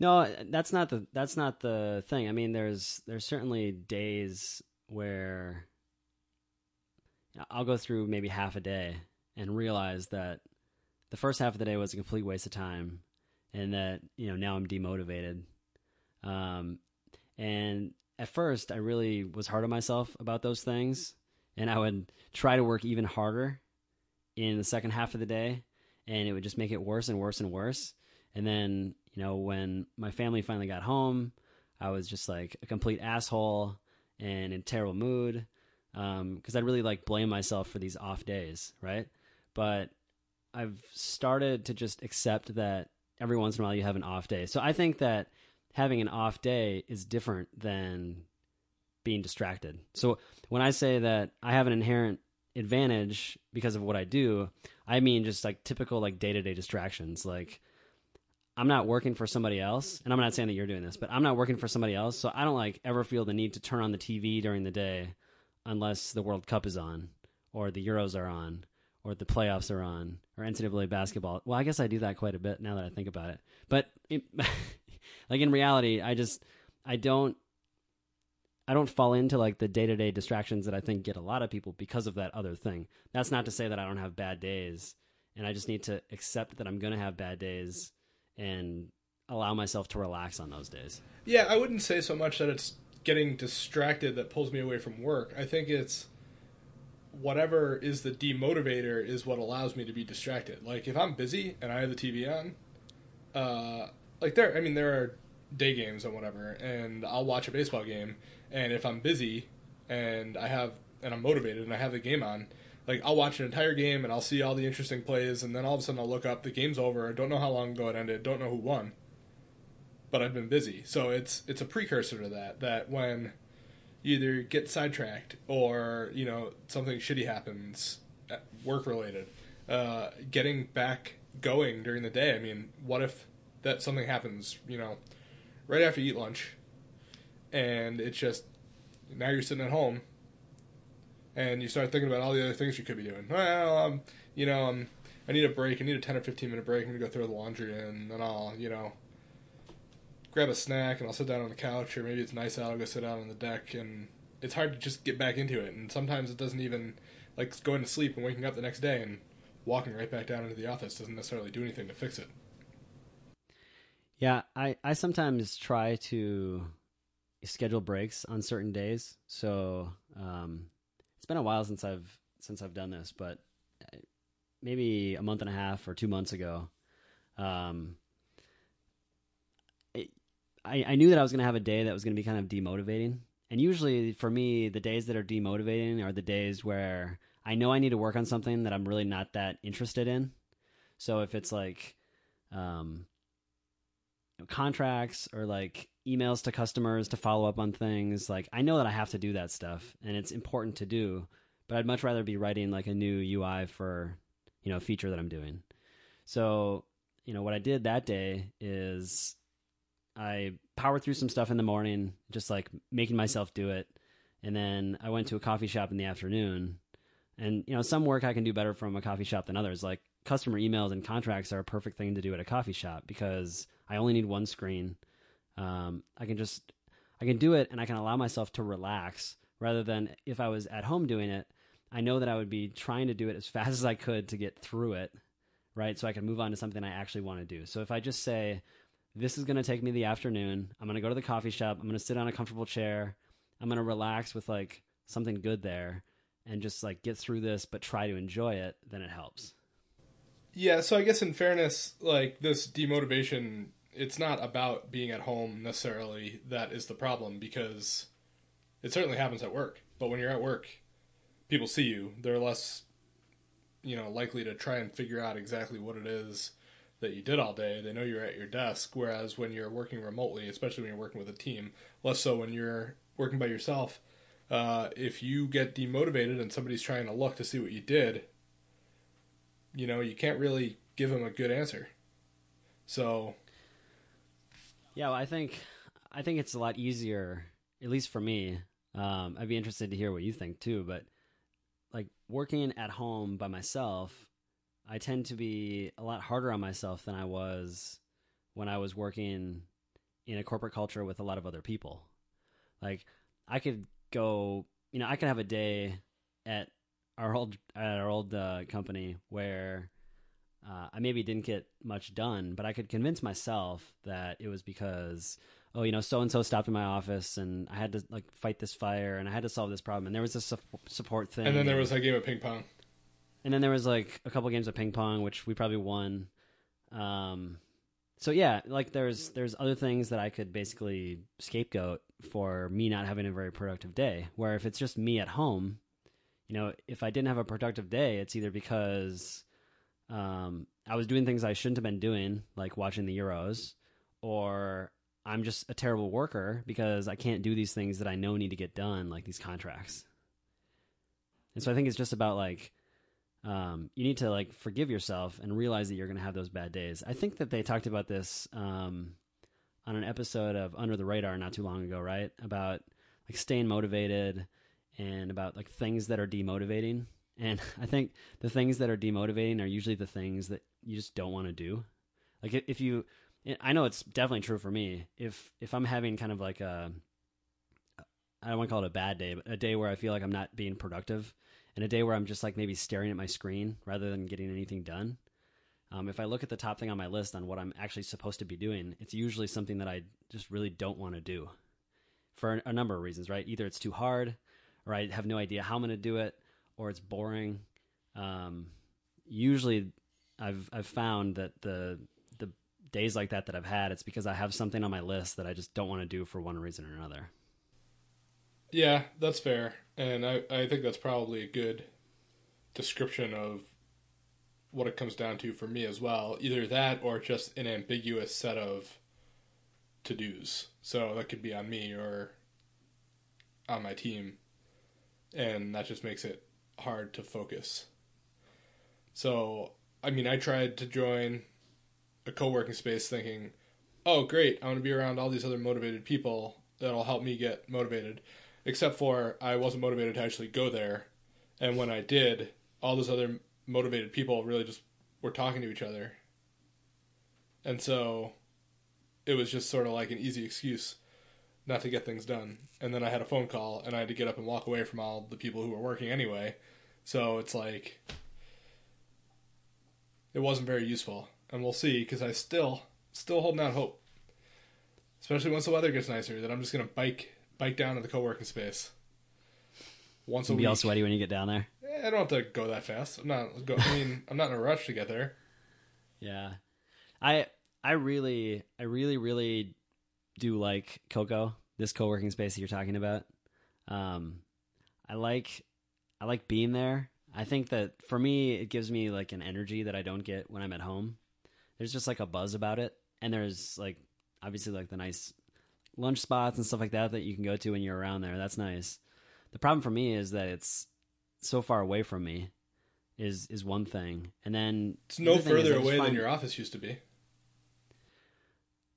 No, that's not the that's not the thing. I mean, there's there's certainly days where I'll go through maybe half a day and realize that the first half of the day was a complete waste of time, and that, you know, now I'm demotivated. Um, and at first, I really was hard on myself about those things, and I would try to work even harder in the second half of the day, and it would just make it worse and worse and worse. And then, you know, when my family finally got home, I was just like a complete asshole and in terrible mood, um, because I'd really like blame myself for these off days, right? But I've started to just accept that every once in a while you have an off day. So I think that having an off day is different than being distracted. So when I say that I have an inherent advantage because of what I do, I mean just like typical like day-to-day distractions, like I'm not working for somebody else, and I'm not saying that you're doing this, but I'm not working for somebody else, so I don't like ever feel the need to turn on the T V during the day unless the World Cup is on, or the Euros are on, or the playoffs are on, or N C double A basketball. Well, I guess I do that quite a bit now that I think about it. But it, like in reality, I just I don't I don't fall into like the day-to-day distractions that I think get a lot of people because of that other thing. That's not to say that I don't have bad days, and I just need to accept that I'm going to have bad days and allow myself to relax on those days. Yeah, I wouldn't say so much that it's getting distracted that pulls me away from work. I think it's whatever is the demotivator is what allows me to be distracted. Like, if I'm busy and I have the T V on, uh, like there, I mean, there are day games and whatever, and I'll watch a baseball game, and if I'm busy and I have, and I'm motivated and I have the game on, like, I'll watch an entire game, and I'll see all the interesting plays, and then all of a sudden I'll look up, the game's over, don't know how long ago it ended, don't know who won, but I've been busy. So it's it's a precursor to that, that when you either get sidetracked or, you know, something shitty happens, work-related, uh, getting back going during the day. I mean, what if that something happens, you know, right after you eat lunch, and it's just, now you're sitting at home, and you start thinking about all the other things you could be doing. Well, um, you know, um, I need a break. I need a ten or fifteen minute break. I'm going to go throw the laundry in, and I'll, you know, grab a snack, and I'll sit down on the couch, or maybe it's nice out, I'll go sit down on the deck. And it's hard to just get back into it. And sometimes it doesn't even, like, going to sleep and waking up the next day and walking right back down into the office doesn't necessarily do anything to fix it. Yeah, I, I sometimes try to schedule breaks on certain days. So, um... it's been a while since I've since I've done this, but maybe a month and a half or two months ago, um, it, I, I knew that I was going to have a day that was going to be kind of demotivating, And usually for me, the days that are demotivating are the days where I know I need to work on something that I'm really not that interested in. So if it's like um, you know, contracts or like emails to customers to follow up on things, like I know that I have to do that stuff and it's important to do, but I'd much rather be writing like a new U I for, you know, a feature that I'm doing. So, you know, what I did that day is I powered through some stuff in the morning, just like making myself do it. And then I went to a coffee shop in the afternoon. And, you know, some work I can do better from a coffee shop than others. Like customer emails and contracts are a perfect thing to do at a coffee shop because I only need one screen. Um, I can just, I can do it and I can allow myself to relax rather than if I was at home doing it, I know that I would be trying to do it as fast as I could to get through it, right? So I can move on to something I actually want to do. So if I just say, this is going to take me the afternoon, I'm going to go to the coffee shop, I'm going to sit on a comfortable chair, I'm going to relax with like something good there and just like get through this, but try to enjoy it, then it helps. Yeah. So I guess in fairness, like this demotivation, it's not about being at home necessarily that is the problem, because it certainly happens at work. But when you're at work, people see you, they're less, you know, likely to try and figure out exactly what it is that you did all day. They know you're at your desk. Whereas when you're working remotely, especially when you're working with a team, less so when you're working by yourself, Uh, if you get demotivated and somebody's trying to look to see what you did, you know, you can't really give them a good answer. So. Yeah, well, I think, I think it's a lot easier, at least for me. Um, I'd be interested to hear what you think too, but like working at home by myself, I tend to be a lot harder on myself than I was when I was working in a corporate culture with a lot of other people. Like I could go, you know, I could have a day at our old at our old uh, company where uh, I maybe didn't get much done, but I could convince myself that it was because, oh, you know, so-and-so stopped in my office and I had to like fight this fire and I had to solve this problem. And there was a su- support thing. And then there was a game of ping pong. And then there was like a couple games of ping pong, which we probably won. Um, so yeah, like there's, there's other things that I could basically scapegoat for me not having a very productive day, where if it's just me at home, you know, if I didn't have a productive day, it's either because um, I was doing things I shouldn't have been doing, like watching the Euros, or I'm just a terrible worker because I can't do these things that I know need to get done, like these contracts. And so I think it's just about like, um, you need to like forgive yourself and realize that you're going to have those bad days. I think that they talked about this um, on an episode of Under the Radar not too long ago, right? About like staying motivated and about like things that are demotivating. And I think the things that are demotivating are usually the things that you just don't want to do. Like if you, I know it's definitely true for me. If, if I'm having kind of like a, I don't want to call it a bad day, but a day where I feel like I'm not being productive and a day where I'm just like maybe staring at my screen rather than getting anything done. Um, if I look at the top thing on my list on what I'm actually supposed to be doing, it's usually something that I just really don't want to do for a number of reasons, right? Either it's too hard or I have no idea how I'm going to do it, or it's boring. Um, usually I've, I've found that the, the days like that that I've had, it's because I have something on my list that I just don't want to do for one reason or another. Yeah, that's fair. And I, I think that's probably a good description of what it comes down to for me as well. Either that or just an ambiguous set of to-dos. So that could be on me or on my team. And that just makes it hard to focus. So, I mean, I tried to join a co-working space thinking, oh, great, I want to be around all these other motivated people that'll help me get motivated. Except for I wasn't motivated to actually go there. And when I did, all those other motivated people really just were talking to each other. And so it was just sort of like an easy excuse not to get things done. And then I had a phone call and I had to get up and walk away from all the people who were working anyway. So it's like, it wasn't very useful. And we'll see, because I still, still holding out hope. Especially once the weather gets nicer, that I'm just going to bike bike down to the co-working space once a week. You'll be all sweaty when you get down there. I don't have to go that fast. I'm not. Go, I mean, I'm not in a rush to get there. Yeah, I I really I really really do like Coco, this co-working space that you're talking about. Um, I like I like being there. I think that for me, it gives me like an energy that I don't get when I'm at home. There's just like a buzz about it. And there's like obviously like the nice lunch spots and stuff like that that you can go to when you're around there. That's nice. The problem for me is that it's so far away from me is is one thing. And then it's no further away find... than your office used to be.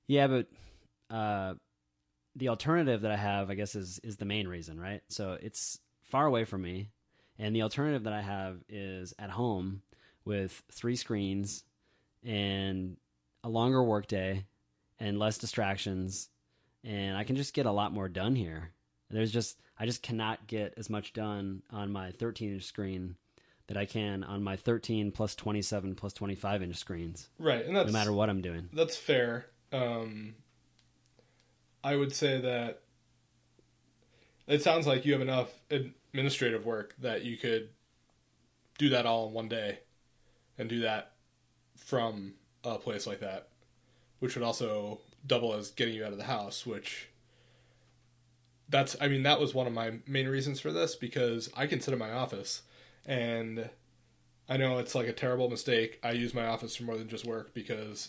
Yeah, but uh, the alternative that I have, I guess, is is the main reason, right? So it's far away from me. And the alternative that I have is at home with three screens and a longer workday and less distractions. And I can just get a lot more done here. There's just, I just cannot get as much done on my thirteen inch screen that I can on my thirteen plus twenty-seven plus twenty-five inch screens. Right. And that's no matter what I'm doing. That's fair. Um, I would say that it sounds like you have enough administrative work that you could do that all in one day and do that from a place like that, which would also double as getting you out of the house, which that's, I mean, that was one of my main reasons for this, because I can sit in my office, and I know it's like a terrible mistake. I use my office for more than just work because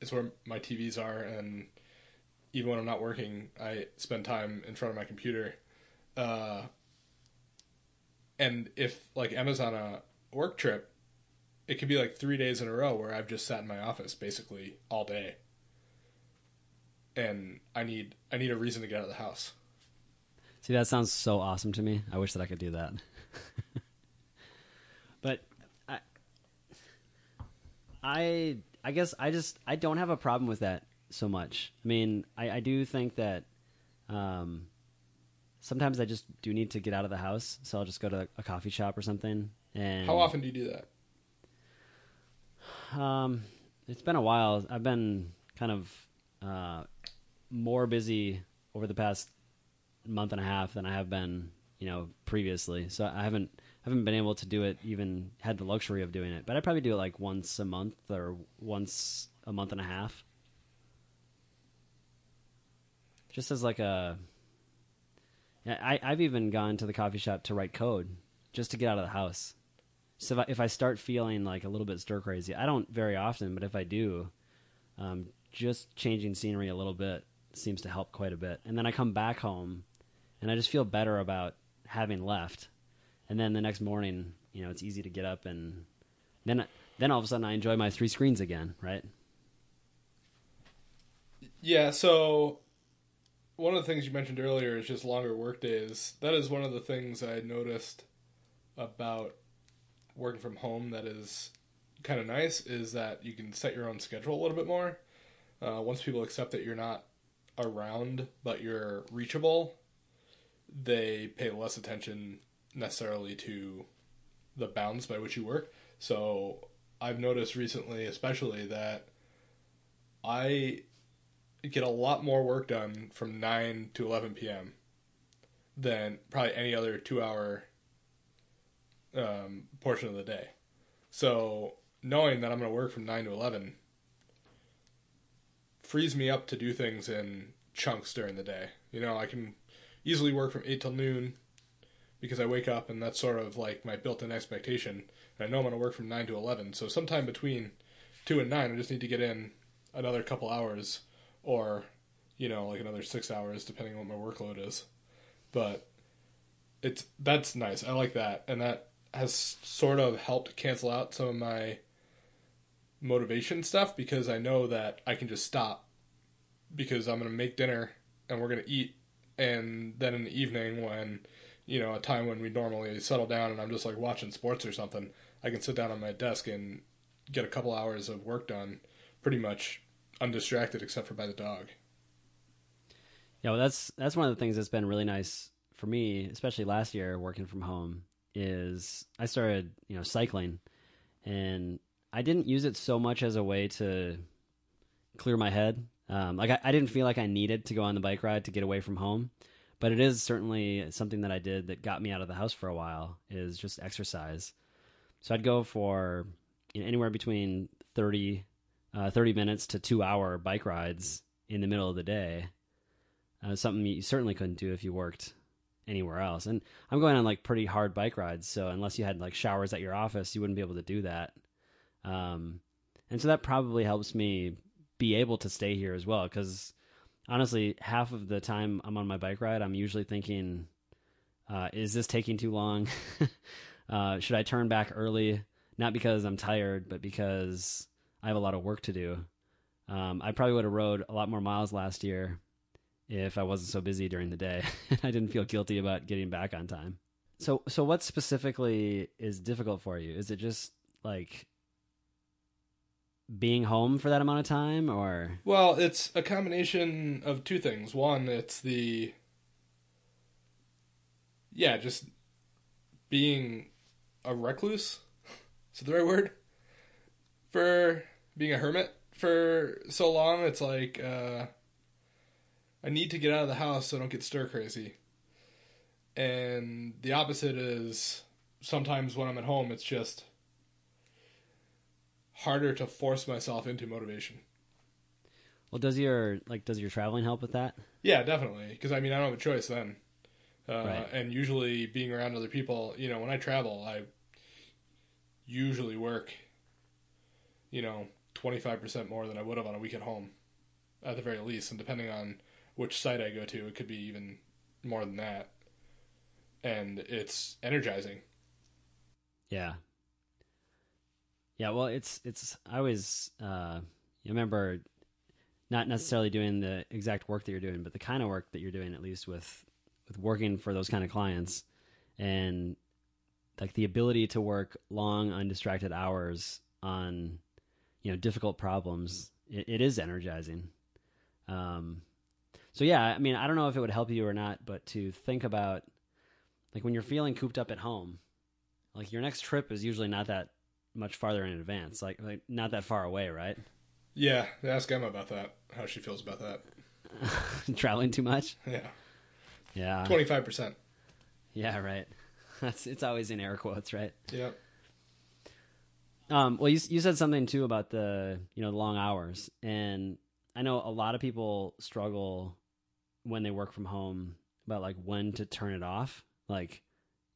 it's where my T Vs are. And even when I'm not working, I spend time in front of my computer. Uh, and if like Emma's on a work trip, it could be like three days in a row where I've just sat in my office basically all day. And I need, I need a reason to get out of the house. See, that sounds so awesome to me. I wish that I could do that. But I, I, I guess I just, I don't have a problem with that so much. I mean, I, I do think that um, sometimes I just do need to get out of the house. So I'll just go to a coffee shop or something. And how often do you do that? Um, it's been a while. I've been kind of uh, more busy over the past month and a half than I have been, you know, previously. So I haven't haven't been able to do it, even had the luxury of doing it. But I probably do it like once a month or once a month and a half. Just as like a, I, I've even gone to the coffee shop to write code just to get out of the house. So if I, if I start feeling like a little bit stir crazy, I don't very often, but if I do, um, just changing scenery a little bit seems to help quite a bit. And then I come back home and I just feel better about having left. And then the next morning, you know, it's easy to get up, and then then all of a sudden I enjoy my three screens again, right? Yeah, so one of the things you mentioned earlier is just longer work days. That is one of the things I noticed about working from home that is kind of nice, is that you can set your own schedule a little bit more. Uh, once people accept that you're not around but you're reachable, they pay less attention necessarily to the bounds by which you work. So I've noticed recently especially that I get a lot more work done from nine to eleven p.m. than probably any other two-hour um, portion of the day. So knowing that I'm going to work from nine to eleven frees me up to do things in chunks during the day. You know, I can easily work from eight till noon because I wake up and that's sort of like my built-in expectation. And I know I'm going to work from nine to eleven. So sometime between two and nine, I just need to get in another couple hours or, you know, like another six hours depending on what my workload is. But it's that's nice. I like that. And that has sort of helped cancel out some of my motivation stuff, because I know that I can just stop because I'm going to make dinner and we're going to eat. And then in the evening, when, you know, a time when we normally settle down and I'm just like watching sports or something, I can sit down on my desk and get a couple hours of work done pretty much undistracted except for by the dog. Yeah, well, that's, that's one of the things that's been really nice for me, especially last year working from home, is I started, you know, cycling, and I didn't use it so much as a way to clear my head. Um, like I, I didn't feel like I needed to go on the bike ride to get away from home, but it is certainly something that I did that got me out of the house for a while, is just exercise. So I'd go for, you know, anywhere between thirty, uh, thirty minutes to two hour bike rides in the middle of the day. Uh, something you certainly couldn't do if you worked. anywhere else. And I'm going on like pretty hard bike rides. So unless you had like showers at your office, you wouldn't be able to do that. Um, and so that probably helps me be able to stay here as well. Cause honestly, half of the time I'm on my bike ride, I'm usually thinking, uh, is this taking too long? uh, should I turn back early? Not because I'm tired, but because I have a lot of work to do. Um, I probably would have rode a lot more miles last year if I wasn't so busy during the day. I didn't feel guilty about getting back on time. So, so what specifically is difficult for you? Is it just like being home for that amount of time, or? Well, it's a combination of two things. One, it's the, yeah, just being a recluse. Is that the right word? For being a hermit for so long, it's like, uh, I need to get out of the house so I don't get stir crazy. And the opposite is sometimes when I'm at home, it's just harder to force myself into motivation. Well, does your, like, does your traveling help with that? Yeah, definitely. Cause I mean, I don't have a choice then. Uh, right. And usually being around other people, you know, when I travel, I usually work, you know, twenty-five percent more than I would have on a week at home at the very least. And depending on which site I go to, it could be even more than that. And it's energizing. Yeah. Yeah. Well, it's, it's, I always, uh, you remember not necessarily doing the exact work that you're doing, but the kind of work that you're doing, at least with, with working for those kind of clients, and like the ability to work long, undistracted hours on, you know, difficult problems. It, it is energizing. Um, so yeah, I mean, I don't know if it would help you or not, but to think about like when you're feeling cooped up at home, like your next trip is usually not that much farther in advance, like, like not that far away. Right. Yeah. Ask Emma about that. How she feels about that. Traveling too much. Yeah. Yeah. twenty-five percent. Yeah. Right. That's, it's always in air quotes, right? Yeah. Um, well, you you said something too about the, you know, the long hours, and I know a lot of people struggle when they work from home about like when to turn it off. Like,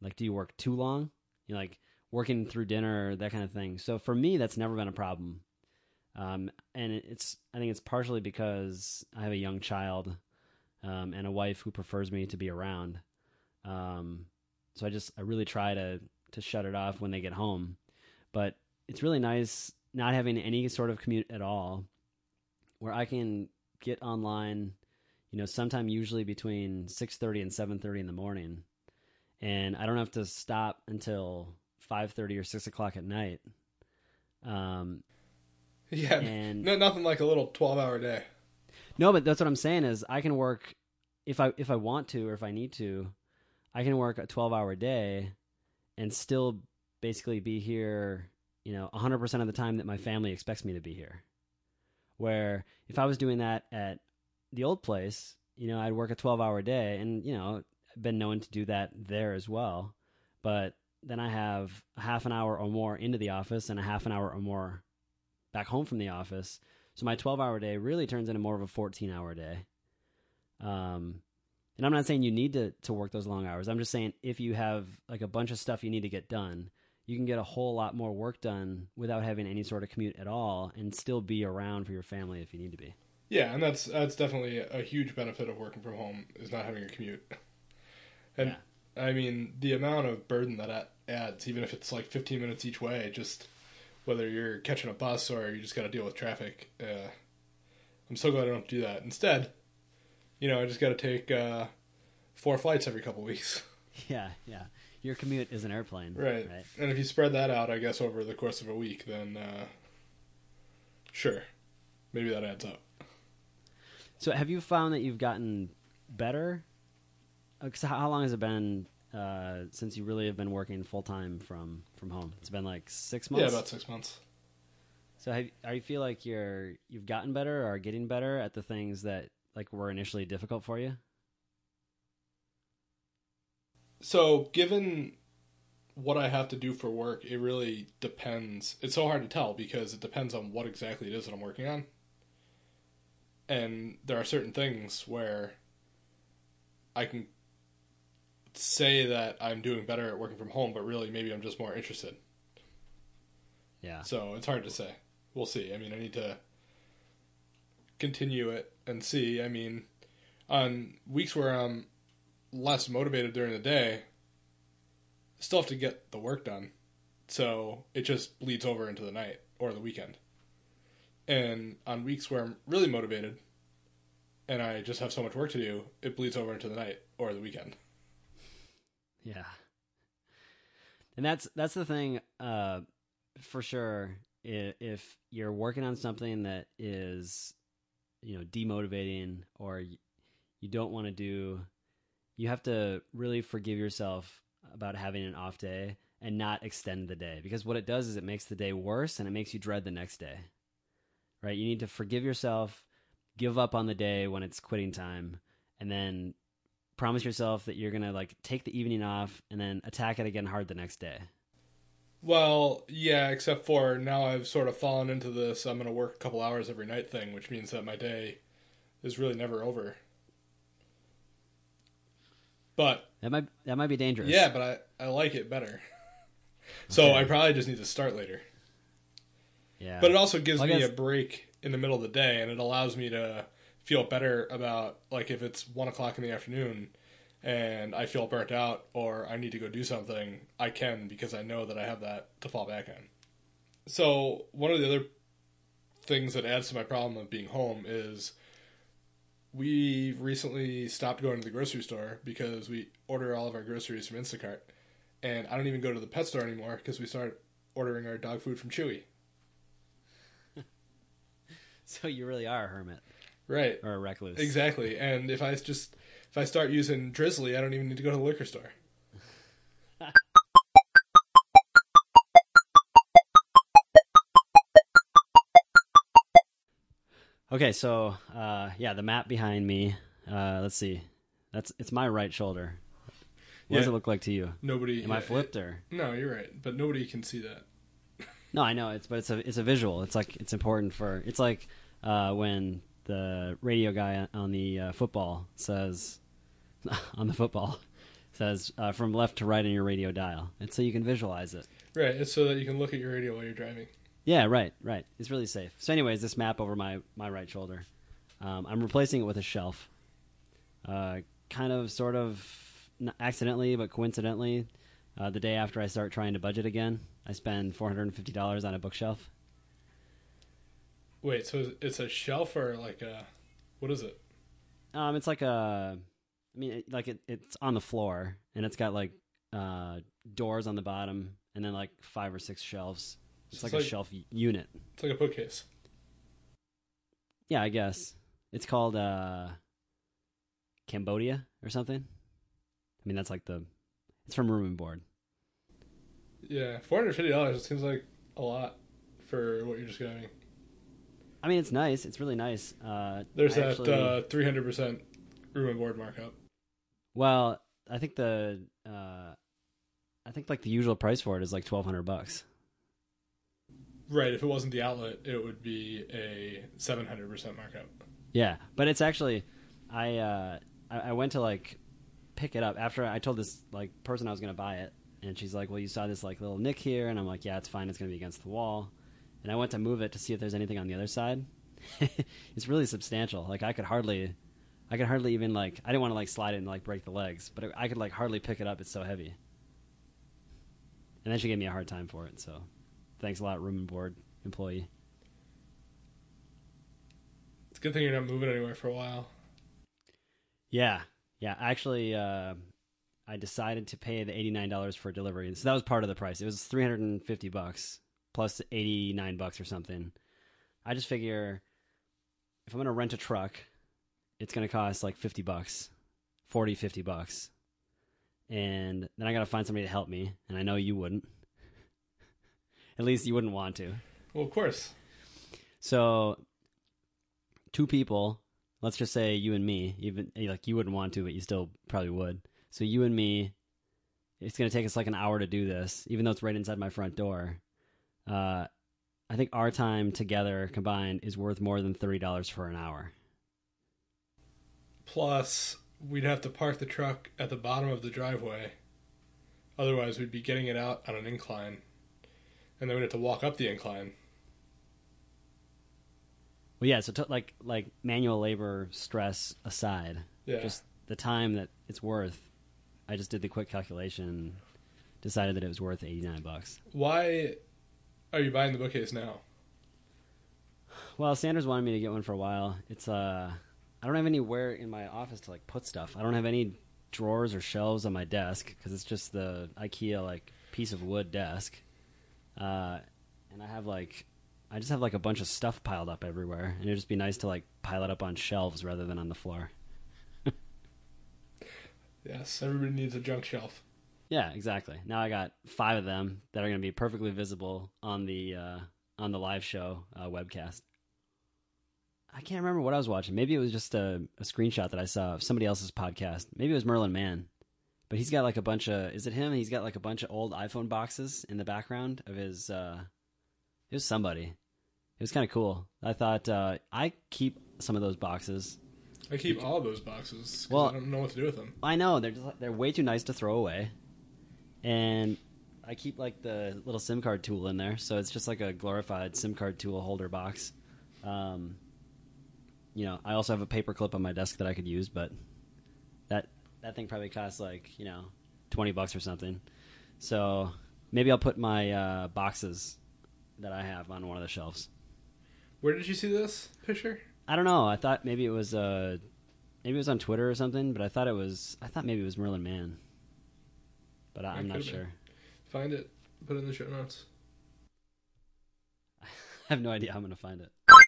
like, do you work too long? You know, like working through dinner, that kind of thing. So for me, that's never been a problem. Um, and it's, I think it's partially because I have a young child, um, and a wife who prefers me to be around. Um, so I just, I really try to, to shut it off when they get home, but it's really nice not having any sort of commute at all, where I can get online, you know, sometime usually between six thirty and seven thirty in the morning. And I don't have to stop until five thirty or six o'clock at night. Um, yeah, and no, nothing like a little twelve hour day. No, but that's what I'm saying is I can work if I, if I want to, or if I need to, I can work a twelve hour day and still basically be here, you know, one hundred percent of the time that my family expects me to be here. Where if I was doing that at the old place, you know, I'd work a twelve hour day, and, you know, I've been known to do that there as well. But then I have half an hour or more into the office and a half an hour or more back home from the office. So my twelve hour day really turns into more of a fourteen hour day. Um, and I'm not saying you need to, to work those long hours. I'm just saying if you have like a bunch of stuff you need to get done, you can get a whole lot more work done without having any sort of commute at all and still be around for your family if you need to be. Yeah, and that's that's definitely a huge benefit of working from home is not having a commute. And yeah. I mean, the amount of burden that adds, even if it's like fifteen minutes each way, just whether you're catching a bus or you just got to deal with traffic, uh, I'm so glad I don't have to do that. Instead, you know, I just got to take uh, four flights every couple weeks. Yeah, yeah. Your commute is an airplane. Right. right. And if you spread that out, I guess, over the course of a week, then uh, sure, maybe that adds up. So have you found that you've gotten better? Because how long has it been uh, since you really have been working full-time from, from home? It's been like six months? Yeah, about six months. So have, are you feel like you're, you've gotten better or getting better at the things that like were initially difficult for you? So given what I have to do for work, it really depends. It's so hard to tell because it depends on what exactly it is that I'm working on. And there are certain things where I can say that I'm doing better at working from home, but really maybe I'm just more interested. Yeah. So it's hard to say. We'll see. I mean, I need to continue it and see. I mean, on weeks where I'm less motivated during the day, I still have to get the work done. So it just bleeds over into the night or the weekend. And on weeks where I'm really motivated and I just have so much work to do, it bleeds over into the night or the weekend. Yeah. And that's that's the thing uh, for sure. If you're working on something that is, you know, demotivating or you don't want to do, you have to really forgive yourself about having an off day and not extend the day, because what it does is it makes the day worse and it makes you dread the next day, right? You need to forgive yourself, give up on the day when it's quitting time, and then promise yourself that you're going to like take the evening off and then attack it again hard the next day. Well, yeah, except for now I've sort of fallen into this I'm going to work a couple hours every night thing, which means that my day is really never over. But that might that might be dangerous. Yeah, but I, I like it better. So okay. I probably just need to start later. Yeah. But it also gives well, me guess... a break in the middle of the day, and it allows me to feel better about, like, if it's one o'clock in the afternoon and I feel burnt out or I need to go do something, I can, because I know that I have that to fall back on. So one of the other things that adds to my problem of being home is we recently stopped going to the grocery store because we order all of our groceries from Instacart. And I don't even go to the pet store anymore because we started ordering our dog food from Chewy. So you really are a hermit. Right. Or a recluse. Exactly. And if I just... If I start using Drizzly, I don't even need to go to the liquor store. Okay, so, uh, yeah, the map behind me, uh, let's see. That's It's my right shoulder. What yeah. does it look like to you? Nobody. Am yeah, I flipped or? No, you're right, but nobody can see that. No, I know, it's but it's a, it's a visual. It's like, it's important for, it's like uh, when the radio guy on the uh, football says, on the football says uh, from left to right on your radio dial. And so you can visualize it. Right. It's so that you can look at your radio while you're driving. Yeah. Right. Right. It's really safe. So anyways, this map over my, my right shoulder, um, I'm replacing it with a shelf, uh, kind of, sort of not accidentally, but coincidentally, uh, the day after I start trying to budget again, I spend four hundred fifty dollars on a bookshelf. Wait, so it's a shelf or like a, what is it? Um, it's like a, I mean, it, like it, it's on the floor and it's got like uh, doors on the bottom and then like five or six shelves. It's, so like, it's like a shelf unit. It's like a bookcase. Yeah, I guess. It's called uh, Cambodia or something. I mean, that's like the, it's from Room and Board. Yeah, four hundred fifty dollars, it seems like a lot for what you're just getting. I mean, it's nice. It's really nice. Uh, There's I that actually, uh, three hundred percent Room and Board markup. Well, I think the, uh, I think like the usual price for it is like twelve hundred bucks. Right. If it wasn't the outlet, it would be a seven hundred percent markup. Yeah. But it's actually, I, uh, I, I went to like pick it up after I told this like person I was going to buy it. And she's like, well, you saw this like little nick here. And I'm like, yeah, it's fine. It's going to be against the wall. And I went to move it to see if there's anything on the other side. It's really substantial. Like I could hardly, I could hardly even like, I didn't want to like slide it and like break the legs, but I could like hardly pick it up. It's so heavy. And then she gave me a hard time for it. So thanks a lot, Room and Board employee. It's a good thing you're not moving anywhere for a while. Yeah. Yeah. Actually, uh, I decided to pay the eighty-nine dollars for delivery. So that was part of the price. It was three hundred fifty bucks. Plus eighty-nine bucks or something. I just figure if I'm going to rent a truck, it's going to cost like fifty bucks, forty, fifty bucks. And then I got to find somebody to help me. And I know you wouldn't. At least you wouldn't want to. Well, of course. So two people, let's just say you and me, even like you wouldn't want to, but you still probably would. So you and me, it's going to take us like an hour to do this, even though it's right inside my front door. Uh, I think our time together combined is worth more than thirty dollars for an hour. Plus, we'd have to park the truck at the bottom of the driveway. Otherwise, we'd be getting it out on an incline. And then we'd have to walk up the incline. Well, yeah, so t- like like manual labor stress aside, yeah. Just the time that it's worth, I just did the quick calculation, decided that it was worth eighty-nine bucks. Why are you buying the bookcase now? Well, Sanders wanted me to get one for a while. It's uh, I don't have anywhere in my office to like put stuff. I don't have any drawers or shelves on my desk because it's just the IKEA like piece of wood desk. Uh, and I have like, I just have like a bunch of stuff piled up everywhere, and it'd just be nice to like pile it up on shelves rather than on the floor. Yes, everybody needs a junk shelf. Yeah, exactly. Now I got five of them that are going to be perfectly visible on the uh, on the live show uh, webcast. I can't remember what I was watching. Maybe it was just a, a screenshot that I saw of somebody else's podcast. Maybe it was Merlin Mann. But he's got like a bunch of, is it him? He's got like a bunch of old iPhone boxes in the background of his, uh, it was somebody. It was kind of cool. I thought, uh, I keep some of those boxes. I keep all those boxes. Well, I don't know what to do with them. I know. They're just, they're way too nice to throw away. And I keep like the little SIM card tool in there. So it's just like a glorified SIM card tool holder box. Um, You know, I also have a paper clip on my desk that I could use, but that that thing probably costs like, you know, twenty bucks or something. So maybe I'll put my uh, boxes that I have on one of the shelves. Where did you see this picture? I don't know. I thought maybe it was uh, maybe it was on Twitter or something, but I thought it was I thought maybe it was Merlin Mann, but I, I'm not sure. Find it. Put it in the show notes. I have no idea how I'm going to find it.